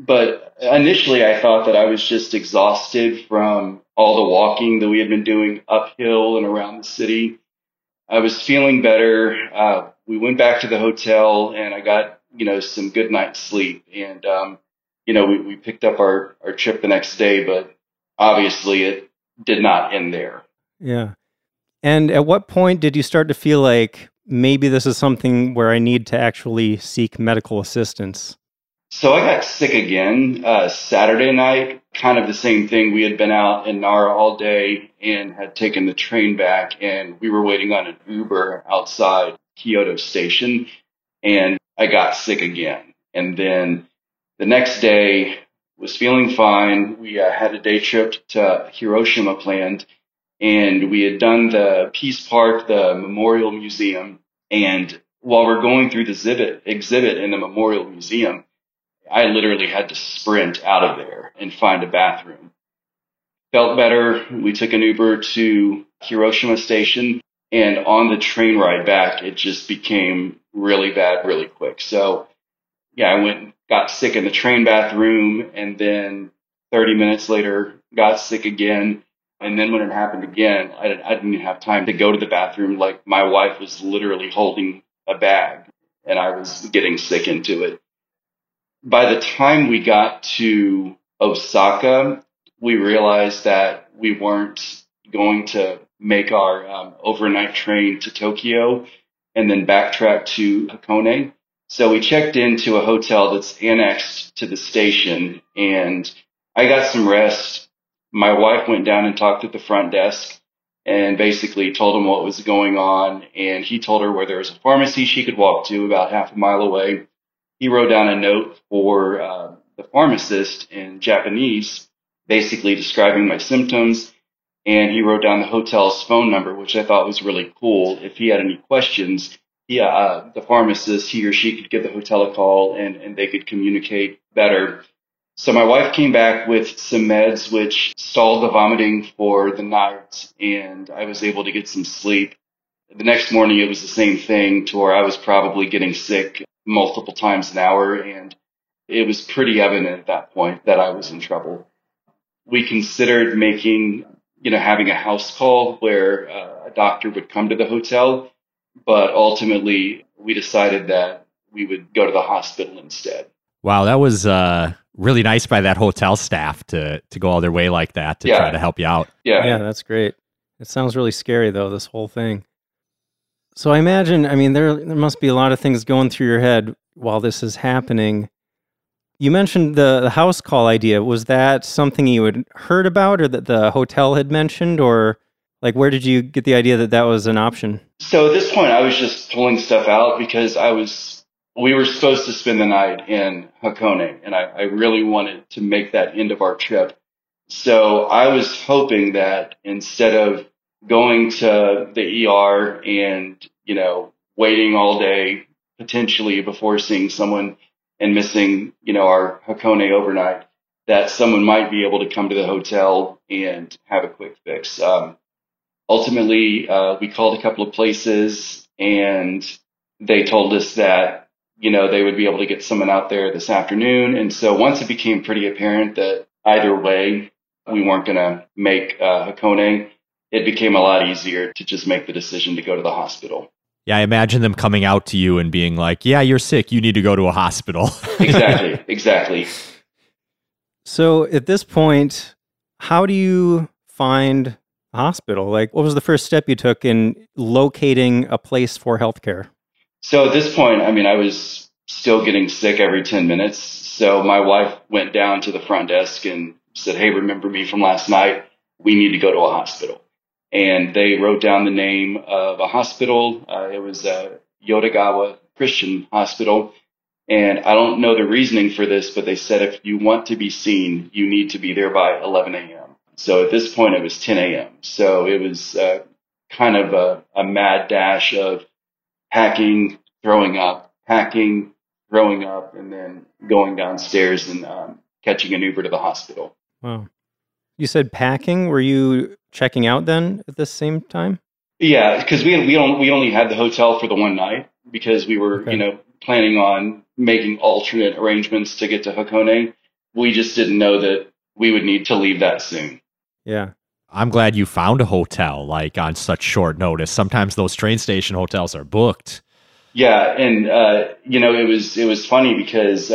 But initially I thought that I was just exhausted from all the walking that we had been doing uphill and around the city. I was feeling better. We went back to the hotel, and I got, you know, some good night's sleep, and you know, we picked up our trip the next day, but obviously it did not end there. Yeah. And at what point did you start to feel like maybe this is something where I need to actually seek medical assistance? So I got sick again Saturday night, kind of the same thing. We had been out in Nara all day and had taken the train back, and we were waiting on an Uber outside Kyoto Station, and I got sick again. And then the next day was feeling fine. We had a day trip to Hiroshima planned, and we had done the Peace Park, the Memorial Museum, and while we're going through the exhibit in the Memorial Museum, I literally had to sprint out of there and find a bathroom. Felt better. We took an Uber to Hiroshima Station, and on the train ride back, it just became really bad really quick. So yeah, I went and got sick in the train bathroom, and then 30 minutes later, got sick again. And then when it happened again, I didn't even have time to go to the bathroom. Like, my wife was literally holding a bag, and I was getting sick into it. By the time we got to Osaka, we realized that we weren't going to make our overnight train to Tokyo and then backtrack to Hakone. So we checked into a hotel that's annexed to the station, and I got some rest. My wife went down and talked at the front desk and basically told him what was going on, and he told her where there was a pharmacy she could walk to about half a mile away. He wrote down a note for the pharmacist in Japanese, basically describing my symptoms, and he wrote down the hotel's phone number, which I thought was really cool. If he had any questions, the pharmacist, he or she could give the hotel a call, and they could communicate better. So my wife came back with some meds, which stalled the vomiting for the night, and I was able to get some sleep. The next morning, it was the same thing, to where I was probably getting sick multiple times an hour, and it was pretty evident at that point that I was in trouble. We considered having a house call where a doctor would come to the hotel, but ultimately we decided that we would go to the hospital instead. Wow, that was really nice by that hotel staff to go all their way like that to try to help you out. Yeah, that's great. It sounds really scary, though, this whole thing. So I imagine, there must be a lot of things going through your head while this is happening. You mentioned the house call idea. Was that something you had heard about, or that the hotel had mentioned, or where did you get the idea that that was an option? So at this point, I was just pulling stuff out because we were supposed to spend the night in Hakone, and I really wanted to make that end of our trip. So I was hoping that instead of going to the ER and, waiting all day potentially before seeing someone and missing, our Hakone overnight, that someone might be able to come to the hotel and have a quick fix. Ultimately, we called a couple of places, and they told us that they would be able to get someone out there this afternoon. And so once it became pretty apparent that either way, we weren't going to make Hakone, it became a lot easier to just make the decision to go to the hospital. Yeah, I imagine them coming out to you and being like, yeah, you're sick, you need to go to a hospital. Exactly. So at this point, how do you find a hospital? What was the first step you took in locating a place for healthcare? So at this point, I was still getting sick every 10 minutes. So my wife went down to the front desk and said, hey, remember me from last night? We need to go to a hospital. And they wrote down the name of a hospital. It was Yodagawa Christian Hospital. And I don't know the reasoning for this, but they said, if you want to be seen, you need to be there by 11 a.m. So at this point, it was 10 a.m. So it was kind of a mad dash of packing, throwing up, packing, throwing up, and then going downstairs and catching an Uber to the hospital. Wow. You said packing. Were you checking out then at the same time? Yeah, because we only had the hotel for the one night, because we were planning on making alternate arrangements to get to Hakone. We just didn't know that we would need to leave that soon. Yeah. I'm glad you found a hotel, on such short notice. Sometimes those train station hotels are booked. Yeah, and, it was funny because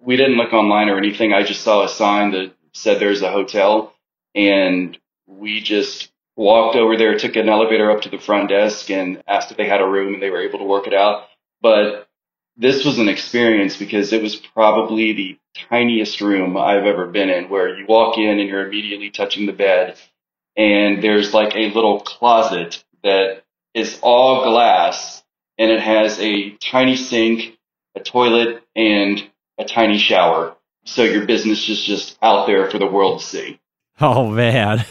we didn't look online or anything. I just saw a sign that said there's a hotel, and we just walked over there, took an elevator up to the front desk, and asked if they had a room, and they were able to work it out. But this was an experience because it was probably the tiniest room I've ever been in, where you walk in and you're immediately touching the bed. And there's a little closet that is all glass, and it has a tiny sink, a toilet, and a tiny shower. So your business is just out there for the world to see. Oh, man.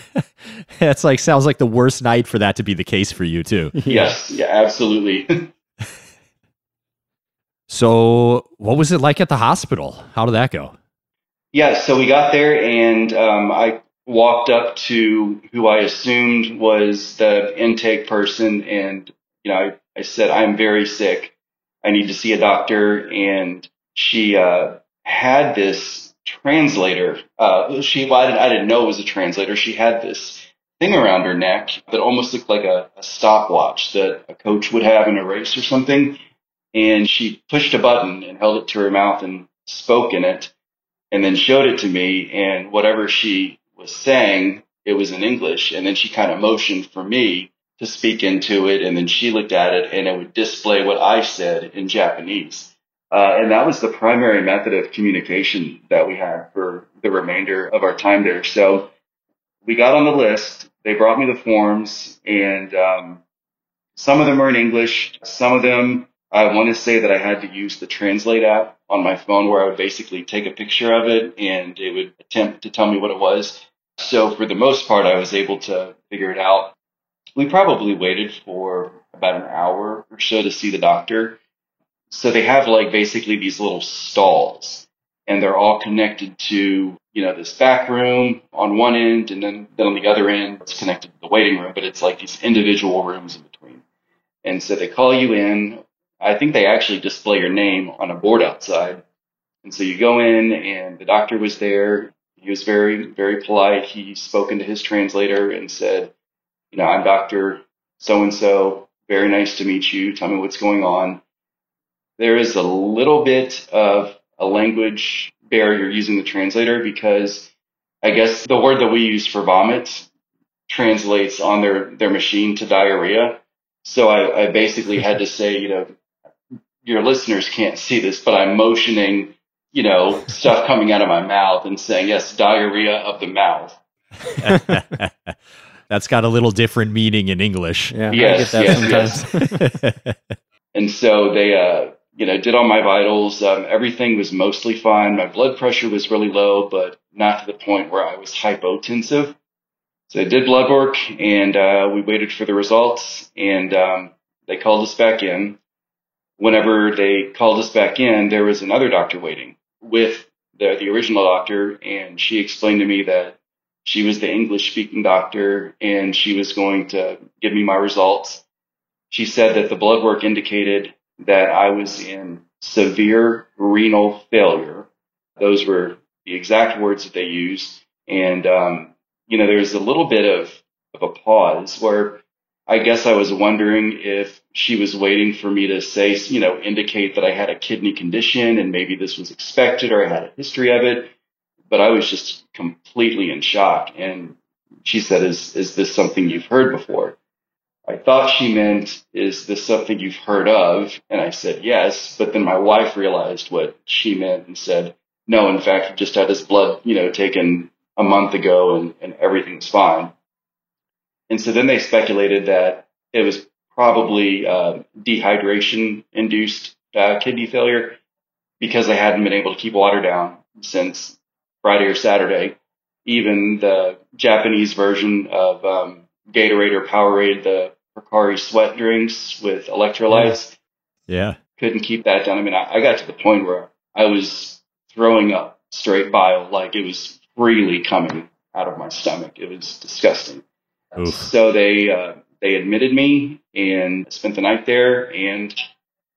That's sounds like the worst night for that to be the case for you, too. Yes, absolutely. So what was it like at the hospital? How did that go? Yeah, so we got there and I walked up to who I assumed was the intake person. And, you know, I said, I'm very sick. I need to see a doctor. And she had this translator. I didn't know it was a translator. She had this thing around her neck that almost looked like a stopwatch that a coach would have in a race or something. And she pushed a button and held it to her mouth and spoke in it and then showed it to me. And whatever she was saying, it was in English. And then she kind of motioned for me to speak into it. And then she looked at it and it would display what I said in Japanese. And that was the primary method of communication that we had for the remainder of our time there. So we got on the list. They brought me the forms, and some of them are in English. Some of them, I want to say that I had to use the Translate app on my phone, where I would basically take a picture of it and it would attempt to tell me what it was. So for the most part, I was able to figure it out. We probably waited for about an hour or so to see the doctor. So they have like basically these little stalls. And they're all connected to, you know, this back room on one end, and then on the other end, it's connected to the waiting room, but it's like these individual rooms in between. And so they call you in. I think they actually display your name on a board outside. And so you go in, and the doctor was there. He was very, very polite. He spoke into his translator and said, you know, I'm Dr. So-and-so. Very nice to meet you. Tell me what's going on. There is a little bit of a language barrier using the translator, because I guess the word that we use for vomit translates on their machine to diarrhea. So I basically had to say, you know, your listeners can't see this, but I'm motioning, you know, stuff coming out of my mouth and saying, yes, diarrhea of the mouth. That's got a little different meaning in English. Yeah, yes, I get that sometimes. Yes. And so they, you know, did all my vitals. Everything was mostly fine. My blood pressure was really low, but not to the point where I was hypotensive. So I did blood work, and we waited for the results, and they called us back in. Whenever they called us back in, there was another doctor waiting with the original doctor, and she explained to me that she was the English-speaking doctor, and she was going to give me my results. She said that the blood work indicated that I was in severe renal failure. Those were the exact words that they used. And, you know, there was a little bit of a pause where I guess I was wondering if she was waiting for me to say, you know, indicate that I had a kidney condition and maybe this was expected or I had a history of it. But I was just completely in shock. And she said, is this something you've heard before? I thought she meant, is this something you've heard of? And I said, yes. But then my wife realized what she meant and said, no, in fact, we just had this blood, you know, taken a month ago and everything's fine. And so then they speculated that it was probably dehydration-induced kidney failure, because I hadn't been able to keep water down since Friday or Saturday. Even the Japanese version of Gatorade or Powerade, the Pocari Sweat drinks with electrolytes. Yeah. Couldn't keep that down. I mean, I got to the point where I was throwing up straight bile, like it was freely coming out of my stomach. It was disgusting. Oof. So they admitted me and spent the night there and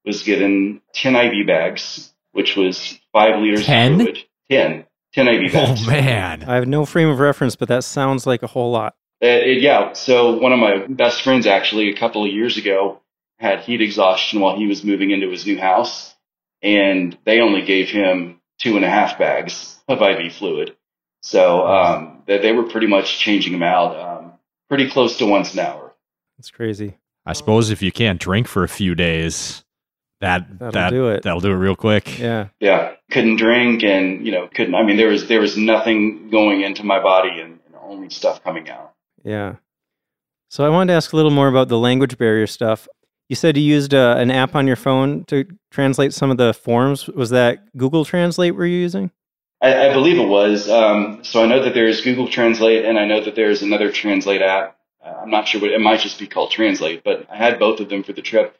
was given 10 IV bags, which was 5 liters of fluid. 10 IV bags. Oh, man. I have no frame of reference, but that sounds like a whole lot. Yeah, so one of my best friends actually a couple of years ago had heat exhaustion while he was moving into his new house, and they only gave him 2.5 bags of IV fluid. So they were pretty much changing him out pretty close to once an hour. That's crazy. I suppose if you can't drink for a few days, that'll do it. That'll do it real quick. Yeah. Yeah, couldn't drink and, you know, I mean, there was nothing going into my body and only stuff coming out. Yeah. So I wanted to ask a little more about the language barrier stuff. You said you used an app on your phone to translate some of the forms. Was that Google Translate were you using? I believe it was. So I know that there's Google Translate, and I know that there's another Translate app. I'm not sure what, it might just be called Translate, but I had both of them for the trip.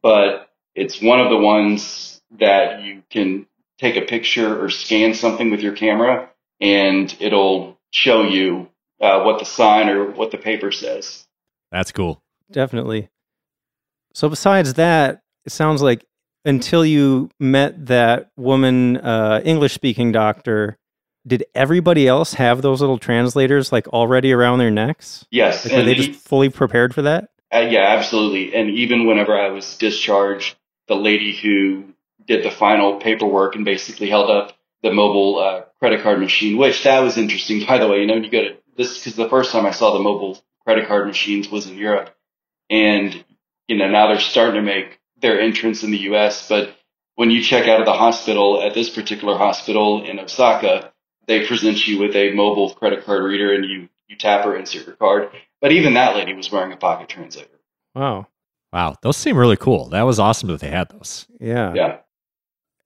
But it's one of the ones that you can take a picture or scan something with your camera and it'll show you what the sign or what the paper says. That's cool. Definitely. So besides that, it sounds like until you met that woman, English-speaking doctor, did everybody else have those little translators like already around their necks? Yes. Like, were they just fully prepared for that? Yeah, absolutely. And even whenever I was discharged, the lady who did the final paperwork and basically held up the mobile credit card machine, which that was interesting, by the way. You know, you go to this because the first time I saw the mobile credit card machines was in Europe. And, you know, now they're starting to make their entrance in the U.S. But when you check out of the hospital at this particular hospital in Osaka, they present you with a mobile credit card reader and you tap or insert your card. But even that lady was wearing a pocket translator. Wow. Wow. Those seem really cool. That was awesome that they had those. Yeah. Yeah.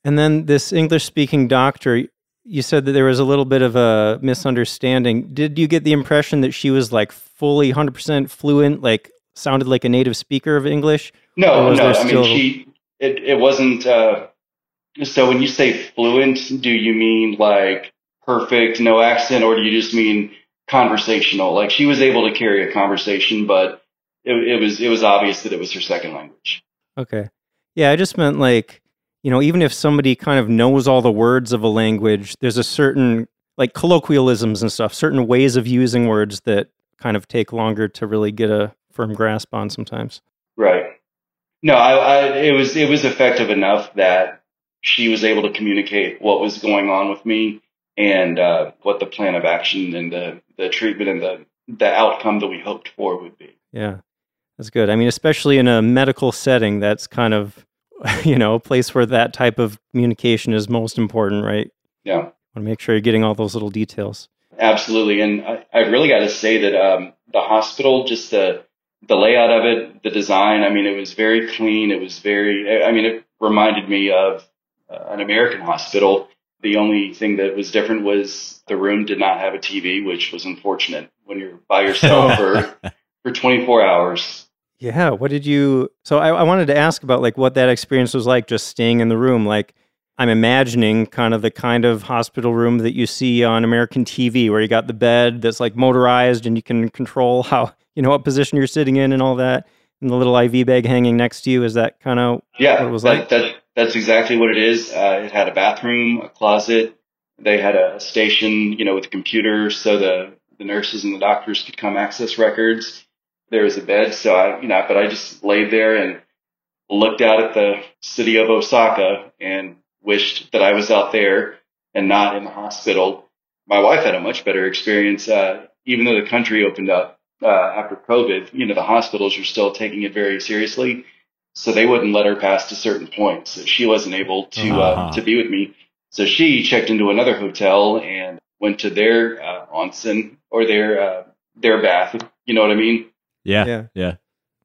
And then this English-speaking doctor, you said that there was a little bit of a misunderstanding. Did you get the impression that she was like fully 100% fluent, like sounded like a native speaker of English? No, no. I mean, it wasn't. So when you say fluent, do you mean like perfect, no accent, or do you just mean conversational? Like she was able to carry a conversation, but it was obvious that it was her second language. Okay. Yeah, I just meant like, you know, even if somebody kind of knows all the words of a language, there's a certain like colloquialisms and stuff, certain ways of using words that kind of take longer to really get a firm grasp on sometimes. Right. No, it was effective enough that she was able to communicate what was going on with me and what the plan of action and the treatment and the outcome that we hoped for would be. Yeah, that's good. I mean, especially in a medical setting, that's kind of, you know, a place where that type of communication is most important, right? Yeah. Want to make sure you're getting all those little details. Absolutely. And I really got to say that the hospital, just the layout of it, the design, I mean, it was very clean. It was very, I mean, it reminded me of an American hospital. The only thing that was different was the room did not have a TV, which was unfortunate when you're by yourself for 24 hours. Yeah. What did you, so I wanted to ask about like what that experience was like just staying in the room. Like I'm imagining kind of the kind of hospital room that you see on American TV where you got the bed that's like motorized and you can control how, you know, what position you're sitting in and all that. And the little IV bag hanging next to you. Is that kind of what it was like? That's exactly what it is. It had a bathroom, a closet. They had a station, you know, with a computer so the nurses and the doctors could come access records. There was a bed. So I just laid there and looked out at the city of Osaka and wished that I was out there and not in the hospital. My wife had a much better experience. Even though the country opened up after COVID, you know, the hospitals are still taking it very seriously. So they wouldn't let her pass to certain points. So she wasn't able to be with me. So she checked into another hotel and went to their onsen or their bath. You know what I mean? Yeah. Yeah. Yeah.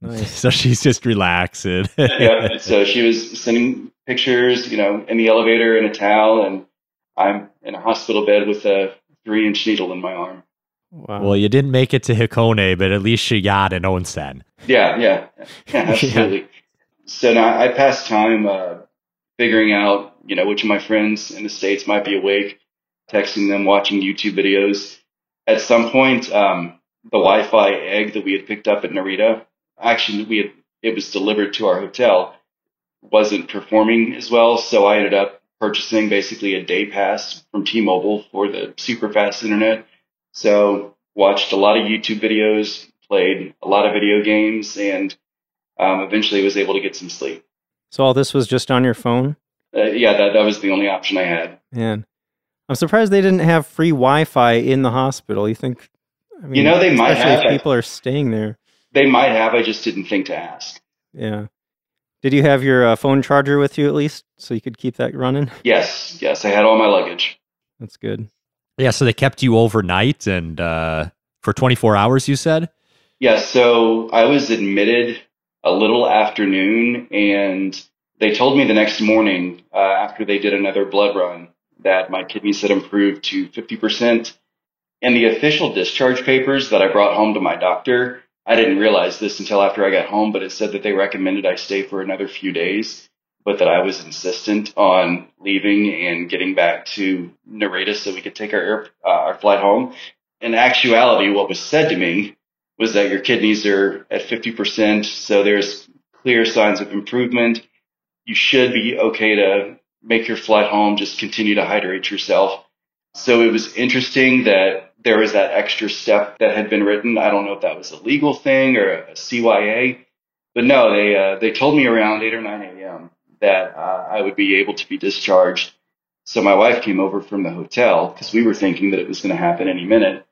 Nice. So she's just relaxing. Yeah. So she was sending pictures, you know, in the elevator in a towel, and I'm in a hospital bed with a 3-inch needle in my arm. Wow. Well, you didn't make it to Hakone, but at least she got an onsen. Yeah. Yeah. Yeah, absolutely. Yeah. So now I passed time figuring out, you know, which of my friends in the States might be awake, texting them, watching YouTube videos. At some point, the Wi-Fi egg that we had picked up at Narita, actually it was delivered to our hotel, wasn't performing as well. So I ended up purchasing basically a day pass from T-Mobile for the super fast internet. So watched a lot of YouTube videos, played a lot of video games, and eventually was able to get some sleep. So all this was just on your phone? That was the only option I had. Man, I'm surprised they didn't have free Wi-Fi in the hospital. You think, I mean, you know, they might have. If people are staying there. They might have. I just didn't think to ask. Yeah. Did you have your phone charger with you at least so you could keep that running? Yes. Yes. I had all my luggage. That's good. Yeah. So they kept you overnight and for 24 hours, you said? Yeah. So I was admitted a little afternoon, and they told me the next morning after they did another blood run that my kidneys had improved to 50%. In the official discharge papers that I brought home to my doctor, I didn't realize this until after I got home, but it said that they recommended I stay for another few days. but that I was insistent on leaving and getting back to Narita so we could take our flight home. In actuality, what was said to me was that your kidneys are at 50%, so there's clear signs of improvement. You should be okay to make your flight home, just continue to hydrate yourself. So it was interesting that there was that extra step that had been written. I don't know if that was a legal thing or a CYA, but no, they told me around 8 or 9 a.m. that I would be able to be discharged. So my wife came over from the hotel because we were thinking that it was going to happen any minute.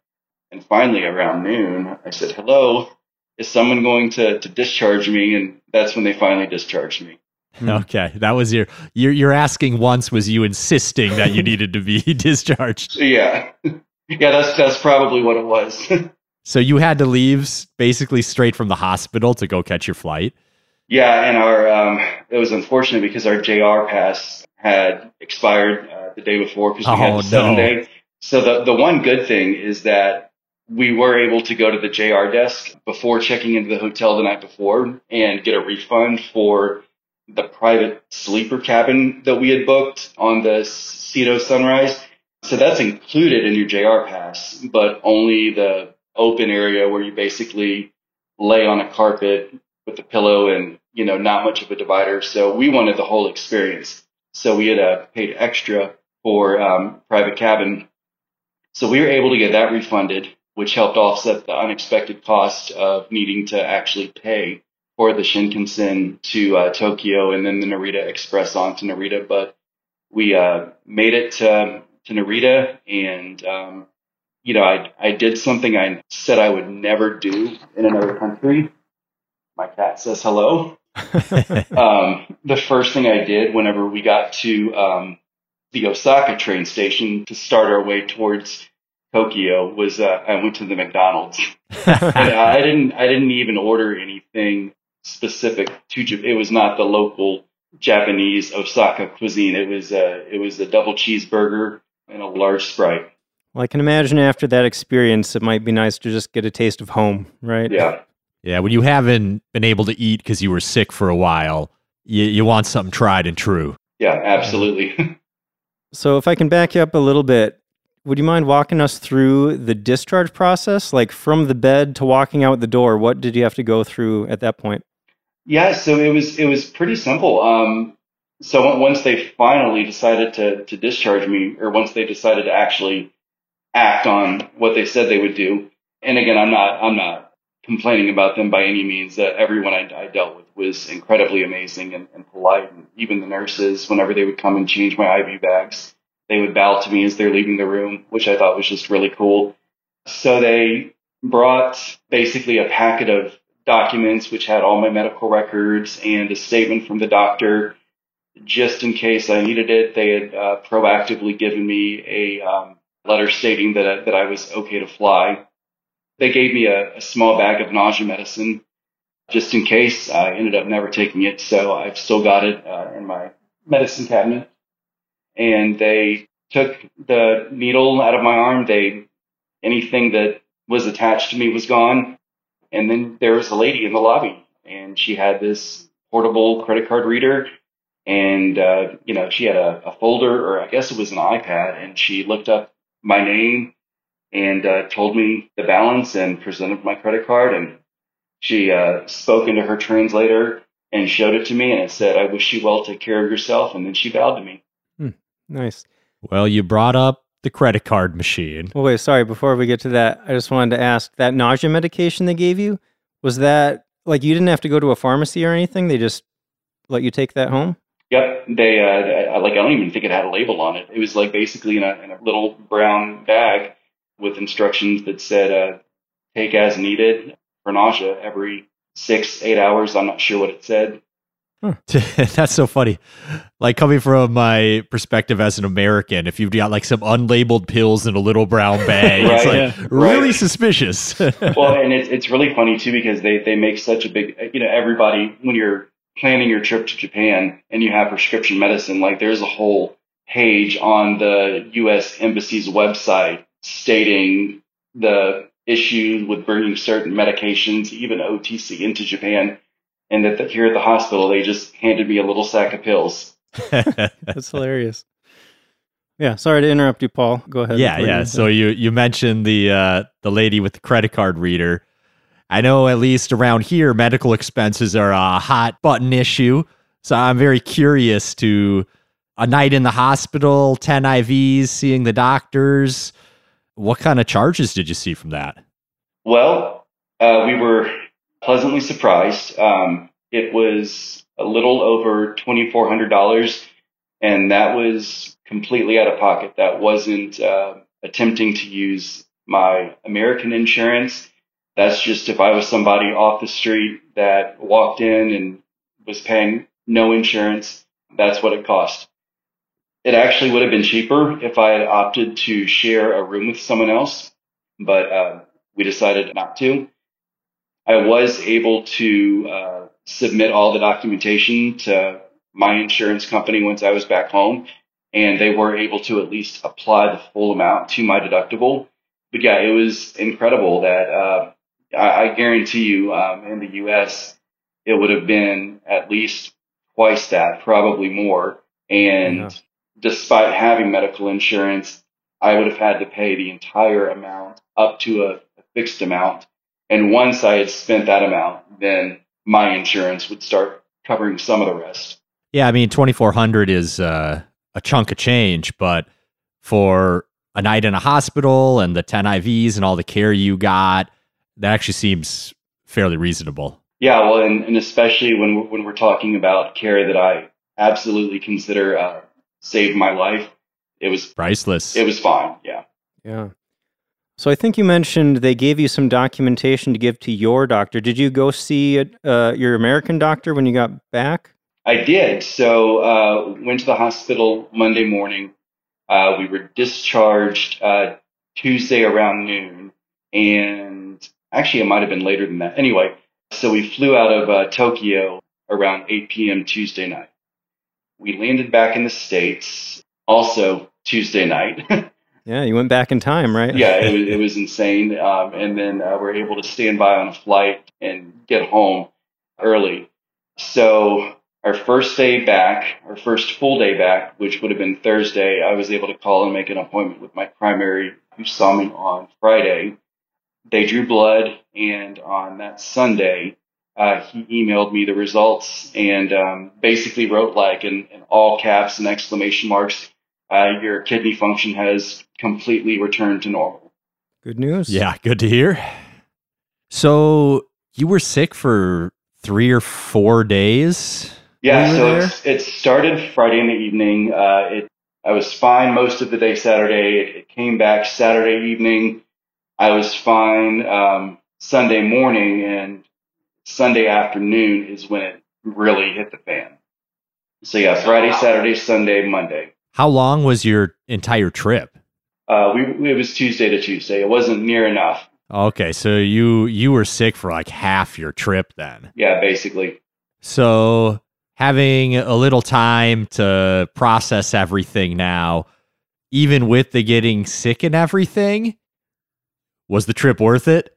And finally, around noon, I said, hello, is someone going to discharge me? And that's when they finally discharged me. Okay, that was your asking once was you insisting that you needed to be discharged. Yeah, that's probably what it was. So you had to leave basically straight from the hospital to go catch your flight. Yeah, and our it was unfortunate because our JR pass had expired the day before because we had the 7 day. So the one good thing is that we were able to go to the JR desk before checking into the hotel the night before and get a refund for the private sleeper cabin that we had booked on the Seto Sunrise. So that's included in your JR pass, but only the open area where you basically lay on a carpet with a pillow and, you know, not much of a divider. So we wanted the whole experience. So we had paid extra for private cabin. So we were able to get that refunded, which helped offset the unexpected cost of needing to actually pay for the Shinkansen to Tokyo and then the Narita Express on to Narita. But we made it to Narita, and you know, I did something I said I would never do in another country. My cat says hello. The first thing I did whenever we got to the Osaka train station to start our way towards Tokyo was I went to the McDonald's. And I didn't even order anything specific to Japan. It was not the local Japanese Osaka cuisine. It was a double cheeseburger and a large Sprite. Well, I can imagine after that experience, it might be nice to just get a taste of home, right? Yeah. Yeah, when you haven't been able to eat because you were sick for a while, you want something tried and true. Yeah, absolutely. So if I can back you up a little bit, would you mind walking us through the discharge process? Like from the bed to walking out the door, what did you have to go through at that point? Yeah, so it was pretty simple. So once they finally decided to discharge me, or once they decided to actually act on what they said they would do, and again, I'm not complaining about them by any means. Everyone I dealt with was incredibly amazing and polite. And even the nurses, whenever they would come and change my IV bags, they would bow to me as they're leaving the room, which I thought was just really cool. So they brought basically a packet of documents, which had all my medical records and a statement from the doctor, just in case I needed it. They had proactively given me a letter stating that I was okay to fly. They gave me a small bag of nausea medicine, just in case. I ended up never taking it, so I've still got it in my medicine cabinet. And they took the needle out of my arm. Anything that was attached to me was gone. And then there was a lady in the lobby, and she had this portable credit card reader. And, you know, she had a folder, or I guess it was an iPad, and she looked up my name and told me the balance and presented my credit card. And she spoke into her translator and showed it to me, and it said, "I wish you well, take care of yourself." And then she bowed to me. Hmm, nice. Well, you brought up the credit card machine. Well, wait, sorry, before we get to that, I just wanted to ask, that nausea medication they gave you, was that, like, you didn't have to go to a pharmacy or anything? They just let you take that home? Yep. They, I don't even think it had a label on it. It was, like, basically in a little brown bag with instructions that said, take as needed for nausea every 6-8 hours. I'm not sure what it said. Huh. That's so funny. Like, coming from my perspective as an American, if you've got like some unlabeled pills in a little brown bag, right, it's like really suspicious. Well, and it's really funny too, because they make such a big, you know, everybody, when you're planning your trip to Japan and you have prescription medicine, like there's a whole page on the US Embassy's website stating the issue with bringing certain medications, even OTC, into Japan. And that here at the hospital, they just handed me a little sack of pills. That's hilarious. Yeah, sorry to interrupt you, Paul. Go ahead. Yeah. So you mentioned the lady with the credit card reader. I know at least around here, medical expenses are a hot button issue. So I'm very curious to a night in the hospital, 10 IVs, seeing the doctors. What kind of charges did you see from that? Well, we were pleasantly surprised. It was a little over $2,400, and that was completely out of pocket. That wasn't attempting to use my American insurance. That's just if I was somebody off the street that walked in and was paying no insurance, that's what it cost. It actually would have been cheaper if I had opted to share a room with someone else, but we decided not to. I was able to submit all the documentation to my insurance company once I was back home, and they were able to at least apply the full amount to my deductible. But yeah, it was incredible that I guarantee you in the U.S., it would have been at least twice that, probably more. And despite having medical insurance, I would have had to pay the entire amount up to a fixed amount. And once I had spent that amount, then my insurance would start covering some of the rest. Yeah, I mean, $2,400 is a chunk of change, but for a night in a hospital and the 10 IVs and all the care you got, that actually seems fairly reasonable. Yeah, well, and especially when we're talking about care that I absolutely consider saved my life, it was priceless. It was fine, yeah. So I think you mentioned they gave you some documentation to give to your doctor. Did you go see your American doctor when you got back? I did. So went to the hospital Monday morning. We were discharged Tuesday around noon. And actually, it might have been later than that. Anyway, so we flew out of Tokyo around 8 p.m. Tuesday night. We landed back in the States also Tuesday night. Yeah, you went back in time, right? Yeah, it was insane. And then we're able to stand by on a flight and get home early. So our first day back, our first full day back, which would have been Thursday, I was able to call and make an appointment with my primary, who saw me on Friday. They drew blood, and on that Sunday, he emailed me the results and basically wrote like in all caps and exclamation marks, your kidney function has completely returned to normal. Good news. Yeah, good to hear. So you were sick for 3 or 4 days? Yeah, so it started Friday in the evening. I was fine most of the day Saturday. It came back Saturday evening. I was fine Sunday morning, and Sunday afternoon is when it really hit the fan. So yeah, Friday, Saturday, Sunday, Monday. How long was your entire trip? It was Tuesday to Tuesday. It wasn't near enough. Okay, so you were sick for like half your trip then. Yeah, basically. So having a little time to process everything now, even with the getting sick and everything, was the trip worth it?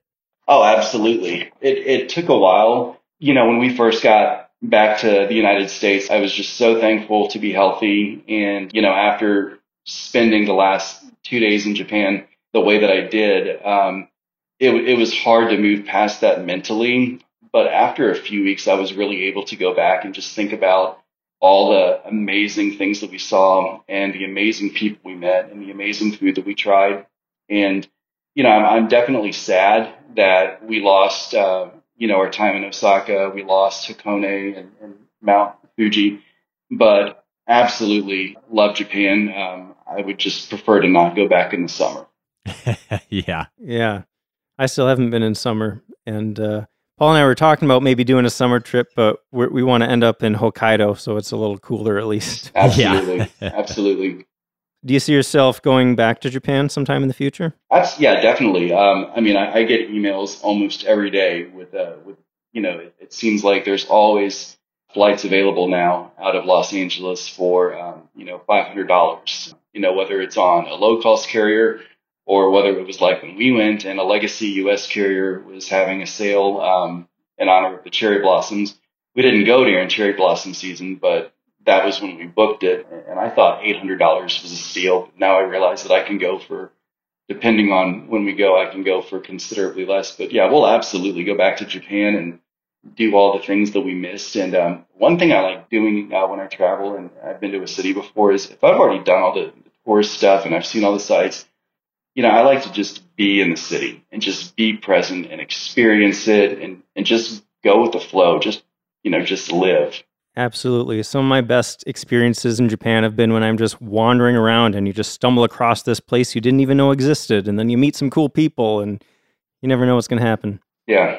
Oh, absolutely. It took a while. You know, when we first got back to the United States, I was just so thankful to be healthy. And, you know, after spending the last 2 days in Japan the way that I did, it was hard to move past that mentally. But after a few weeks, I was really able to go back and just think about all the amazing things that we saw and the amazing people we met and the amazing food that we tried. And, you know, I'm definitely sad that we lost our time in Osaka, we lost Hakone and Mount Fuji, but absolutely love Japan. I would just prefer to not go back in the summer. Yeah. Yeah. I still haven't been in summer. And Paul and I were talking about maybe doing a summer trip, but we want to end up in Hokkaido, so it's a little cooler at least. Absolutely. Yeah. Absolutely. Do you see yourself going back to Japan sometime in the future? Yeah, definitely. I mean, I get emails almost every day with you know, it seems like there's always flights available now out of Los Angeles for, $500, you know, whether it's on a low-cost carrier or whether it was like when we went and a legacy U.S. carrier was having a sale in honor of the cherry blossoms. we didn't go during cherry blossom season, but that was when we booked it. And I thought $800 was a steal. Now I realize that I can go for, depending on when we go, I can go for considerably less. But yeah, we'll absolutely go back to Japan and do all the things that we missed. And one thing I like doing when I travel, and I've been to a city before, is if I've already done all the tourist stuff and I've seen all the sites, you know, I like to just be in the city and just be present and experience it and just go with the flow, just, you know, just live. Absolutely. Some of my best experiences in Japan have been when I'm just wandering around and you just stumble across this place you didn't even know existed. And then you meet some cool people and you never know what's going to happen. Yeah.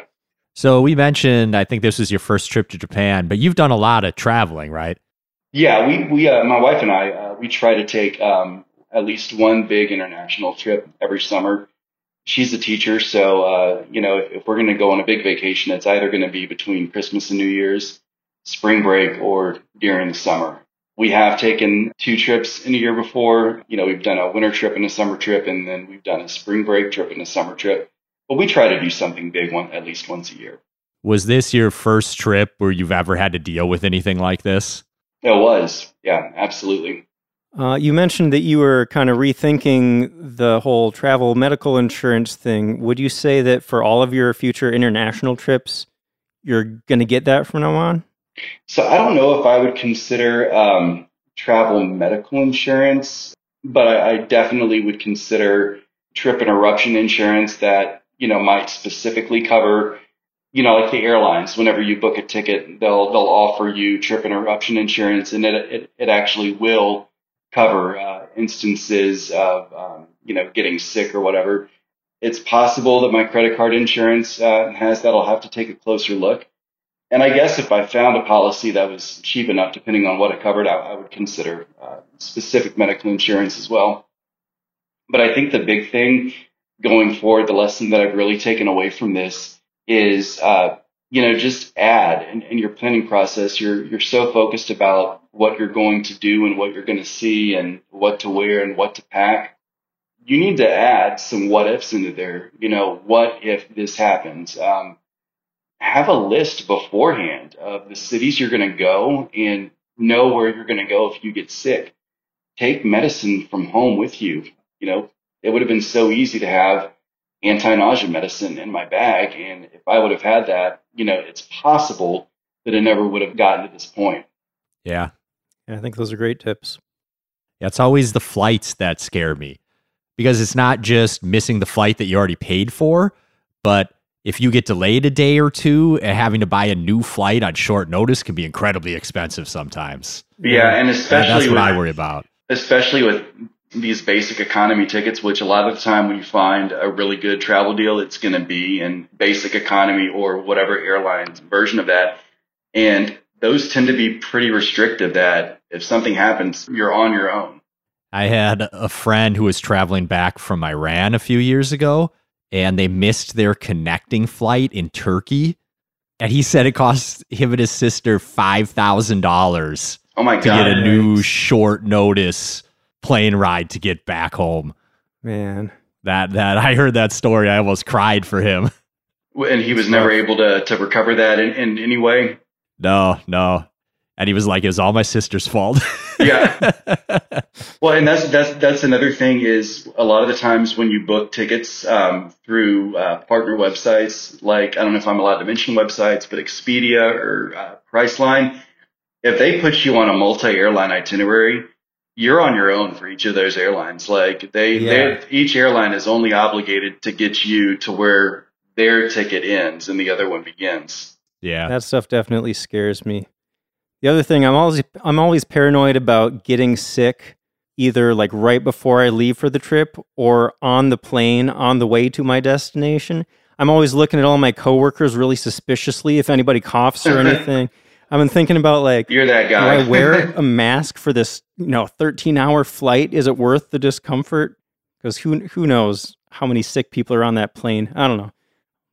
So we mentioned, I think this is your first trip to Japan, but you've done a lot of traveling, right? Yeah. We my wife and I, we try to take at least one big international trip every summer. She's a teacher. So, you know, if we're going to go on a big vacation, it's either going to be between Christmas and New Year's, spring break, or during the summer. We have taken two trips in a year before. You know, we've done a winter trip and a summer trip, and then we've done a spring break trip and a summer trip. But we try to do something big at least once a year. Was this your first trip where you've ever had to deal with anything like this? It was. Yeah, absolutely. You mentioned that you were kind of rethinking the whole travel medical insurance thing. Would you say that for all of your future international trips, you're going to get that from now on? So I don't know if I would consider travel medical insurance, but I definitely would consider trip and eruption insurance that, you know, might specifically cover, you know, like the airlines. Whenever you book a ticket, they'll offer you trip and eruption insurance, and it actually will cover instances of, you know, getting sick or whatever. It's possible that my credit card insurance has that. I'll have to take a closer look. And I guess if I found a policy that was cheap enough, depending on what it covered, I would consider specific medical insurance as well. But I think the big thing going forward, the lesson that I've really taken away from this is, you know, just add in your planning process. You're so focused about what you're going to do and what you're going to see and what to wear and what to pack. You need to add some what ifs into there. You know, what if this happens? Have a list beforehand of the cities you're going to go and know where you're going to go if you get sick. Take medicine from home with you. You know, it would have been so easy to have anti-nausea medicine in my bag. And if I would have had that, you know, it's possible that it never would have gotten to this point. Yeah. Yeah, I think those are great tips. Yeah, it's always the flights that scare me, because it's not just missing the flight that you already paid for, but if you get delayed a day or two, and having to buy a new flight on short notice can be incredibly expensive sometimes. Yeah, and especially that's what I worry about. Especially with these basic economy tickets, which a lot of the time when you find a really good travel deal, it's going to be in basic economy or whatever airline's version of that. And those tend to be pretty restrictive that if something happens, you're on your own. I had a friend who was traveling back from Iran a few years ago, and they missed their connecting flight in Turkey. And he said it cost him and his sister $5,000 to get a new short notice plane ride to get back home. Man. That I heard that story. I almost cried for him. And he was never able to recover that in any way? No. And he was like, it was all my sister's fault. Yeah. Well, and that's another thing is a lot of the times when you book tickets through partner websites, like, I don't know if I'm allowed to mention websites, but Expedia or Priceline, if they put you on a multi-airline itinerary, you're on your own for each of those airlines. Like each airline is only obligated to get you to where their ticket ends and the other one begins. Yeah. That stuff definitely scares me. The other thing, I'm always paranoid about getting sick, either like right before I leave for the trip or on the plane on the way to my destination. I'm always looking at all my coworkers really suspiciously if anybody coughs or anything. I've been thinking about like, you're that guy. Do I wear a mask for this, you know, 13-hour flight? Is it worth the discomfort? Because who knows how many sick people are on that plane? I don't know.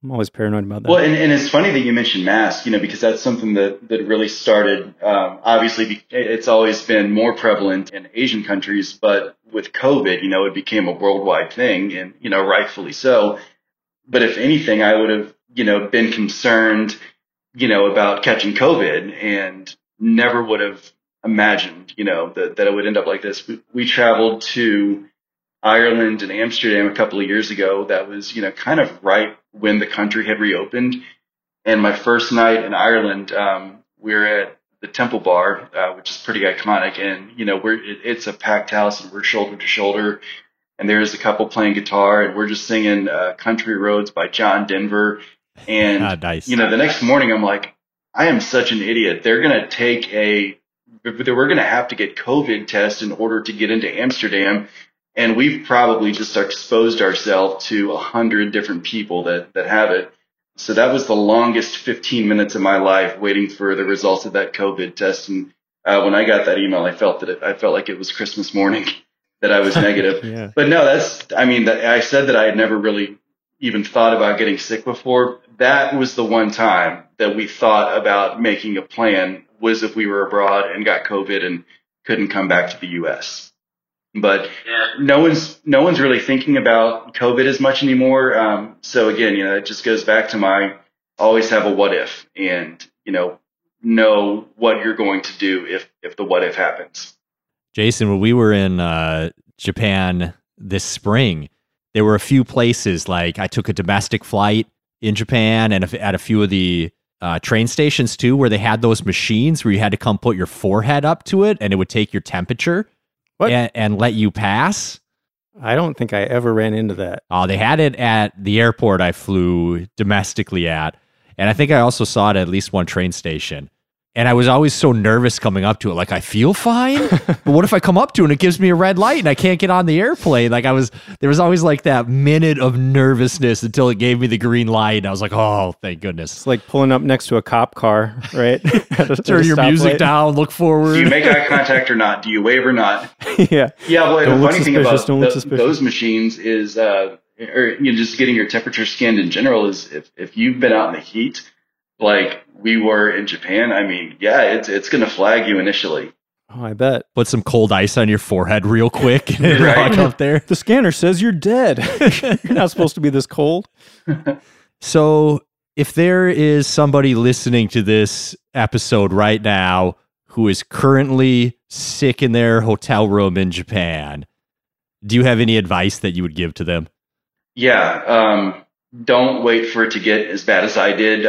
I'm always paranoid about that. Well, and it's funny that you mentioned masks, you know, because that's something that really started. Obviously, it's always been more prevalent in Asian countries, but with COVID, you know, it became a worldwide thing, and, you know, rightfully so. But if anything, I would have, you know, been concerned you know, about catching COVID, and never would have imagined, you know, that it would end up like this. We traveled to Ireland and Amsterdam a couple of years ago. That was, you know, kind of right when the country had reopened. And my first night in Ireland, we were at the Temple Bar, which is pretty iconic. And, you know, it's a packed house, and we're shoulder to shoulder. And there's a couple playing guitar, and we're just singing Country Roads by John Denver. And, nice. You know, the next morning I'm like, I am such an idiot. We're going to have to get COVID tests in order to get into Amsterdam. And we've probably just exposed ourselves to 100 different people that have it. So that was the longest 15 minutes of my life waiting for the results of that COVID test. And when I got that email, I felt like it was Christmas morning that I was negative. Yeah. But no, I said that I had never really even thought about getting sick before. That was the one time that we thought about making a plan, was if we were abroad and got COVID and couldn't come back to the U.S. But no one's really thinking about COVID as much anymore. So again, you know, it just goes back to my always have a what if, and you know what you're going to do if the what if happens. Jason, when we were in Japan this spring, there were a few places, like I took a domestic flight in Japan and at a few of the train stations too, where they had those machines where you had to come put your forehead up to it and it would take your temperature. What? And let you pass? I don't think I ever ran into that. Oh, they had it at the airport I flew domestically at. And I think I also saw it at least one train station. And I was always so nervous coming up to it. Like, I feel fine, but what if I come up to it and it gives me a red light and I can't get on the airplane? Like, there was always like that minute of nervousness until it gave me the green light. And I was like, oh, thank goodness. It's like pulling up next to a cop car, right? Turn your music down, look forward. Do you make eye contact or not? Do you wave or not? Yeah. Yeah. Well, the funny thing about those machines is, or you know, just getting your temperature scanned in general is if you've been out in the heat, like we were in Japan, I mean, yeah, it's going to flag you initially. Oh, I bet. Put some cold ice on your forehead real quick. Right up there. The scanner says you're dead. You're not supposed to be this cold. So if there is somebody listening to this episode right now who is currently sick in their hotel room in Japan, do you have any advice that you would give to them? Yeah. Don't wait for it to get as bad as I did.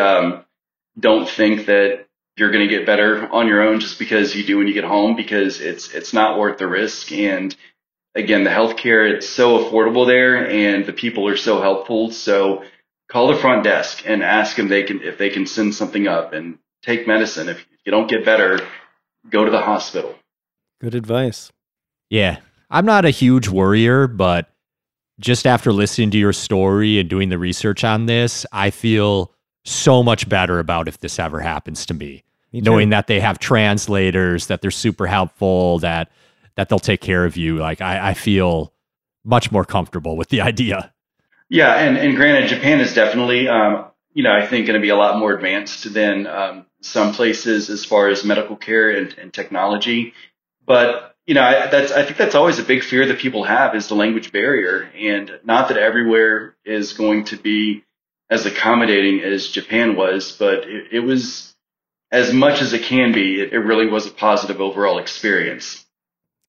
Don't think that you're going to get better on your own just because you do when you get home, because it's not worth the risk. And again, the healthcare, it's so affordable there, and the people are so helpful. So call the front desk and ask them if they can send something up, and take medicine. If you don't get better, go to the hospital. Good advice. Yeah. I'm not a huge worrier, but just after listening to your story and doing the research on this, I feel so much better about if this ever happens to me knowing that they have translators, that they're super helpful, that they'll take care of you. Like I feel much more comfortable with the idea. Yeah. And granted, Japan is definitely, you know, I think going to be a lot more advanced than some places as far as medical care and technology. But, you know, I think that's always a big fear that people have, is the language barrier, and not that everywhere is going to be as accommodating as Japan was, but it was as much as it can be. It really was a positive overall experience.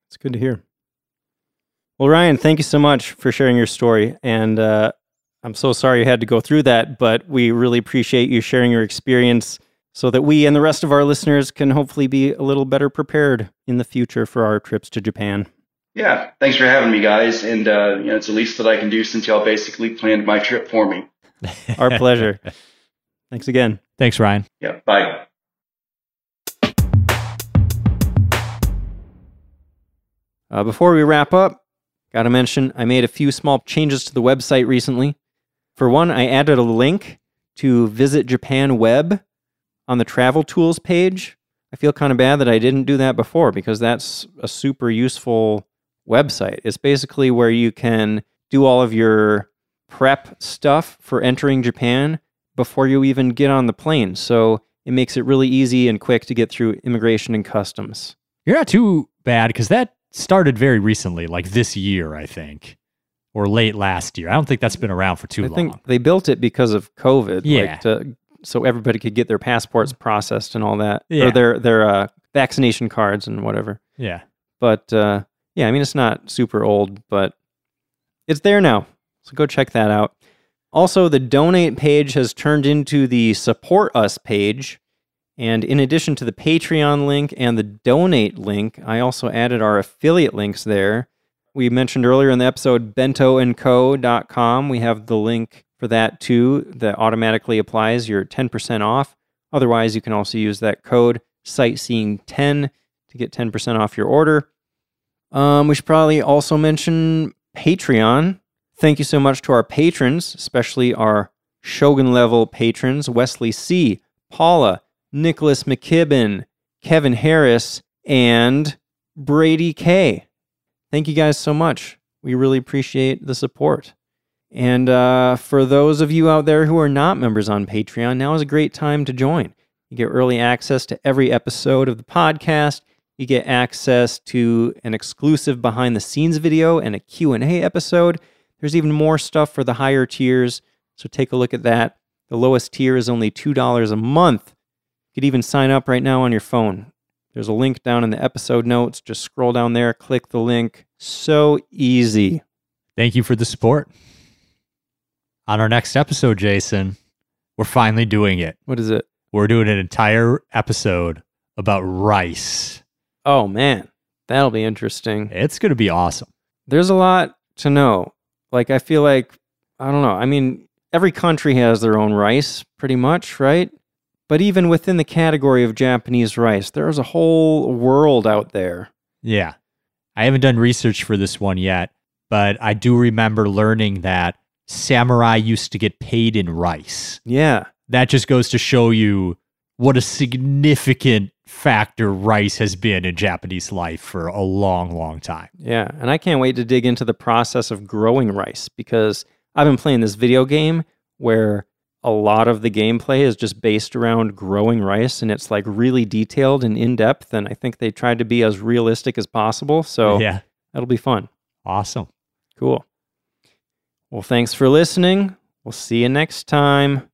It's good to hear. Well, Ryan, thank you so much for sharing your story. And I'm so sorry you had to go through that, but we really appreciate you sharing your experience so that we and the rest of our listeners can hopefully be a little better prepared in the future for our trips to Japan. Yeah. Thanks for having me, guys. And you know, it's the least that I can do since y'all basically planned my trip for me. Our pleasure. Thanks again. Thanks, Ryan. Yeah, bye. Before we wrap up, gotta mention I made a few small changes to the website recently. For one, I added a link to Visit Japan Web on the travel tools page. I feel kind of bad that I didn't do that before, because that's a super useful website. It's basically where you can do all of your prep stuff for entering Japan before you even get on the plane. So it makes it really easy and quick to get through immigration and customs. You're not too bad, because that started very recently, like this year, I think, or late last year. I don't think that's been around for too long. I think they built it because of COVID, yeah. Like to so everybody could get their passports processed and all that, or their vaccination cards and whatever. Yeah. But yeah, I mean, it's not super old, but it's there now. So go check that out. Also, the donate page has turned into the support us page. And in addition to the Patreon link and the donate link, I also added our affiliate links there. We mentioned earlier in the episode, bentoandco.com. We have the link for that too that automatically applies your 10% off. Otherwise, you can also use that code sightseeing10 to get 10% off your order. We should probably also mention Patreon. Thank you so much to our patrons, especially our Shogun-level patrons, Wesley C., Paula, Nicholas McKibben, Kevin Harris, and Brady K. Thank you guys so much. We really appreciate the support. And for those of you out there who are not members on Patreon, now is a great time to join. You get early access to every episode of the podcast. You get access to an exclusive behind-the-scenes video and a Q&A episode. There's even more stuff for the higher tiers, so take a look at that. The lowest tier is only $2 a month. You could even sign up right now on your phone. There's a link down in the episode notes. Just scroll down there, click the link. So easy. Thank you for the support. On our next episode, Jason, we're finally doing it. What is it? We're doing an entire episode about rice. Oh, man. That'll be interesting. It's going to be awesome. There's a lot to know. Like, I feel like, I don't know. I mean, every country has their own rice, pretty much, right? But even within the category of Japanese rice, there's a whole world out there. Yeah. I haven't done research for this one yet, but I do remember learning that samurai used to get paid in rice. Yeah. That just goes to show you what a significant factor rice has been in Japanese life for a long, long time. Yeah, and I can't wait to dig into the process of growing rice, because I've been playing this video game where a lot of the gameplay is just based around growing rice, and it's like really detailed and in-depth, and I think they tried to be as realistic as possible, so yeah, that'll be fun. Awesome. Cool. Well, thanks for listening. We'll see you next time.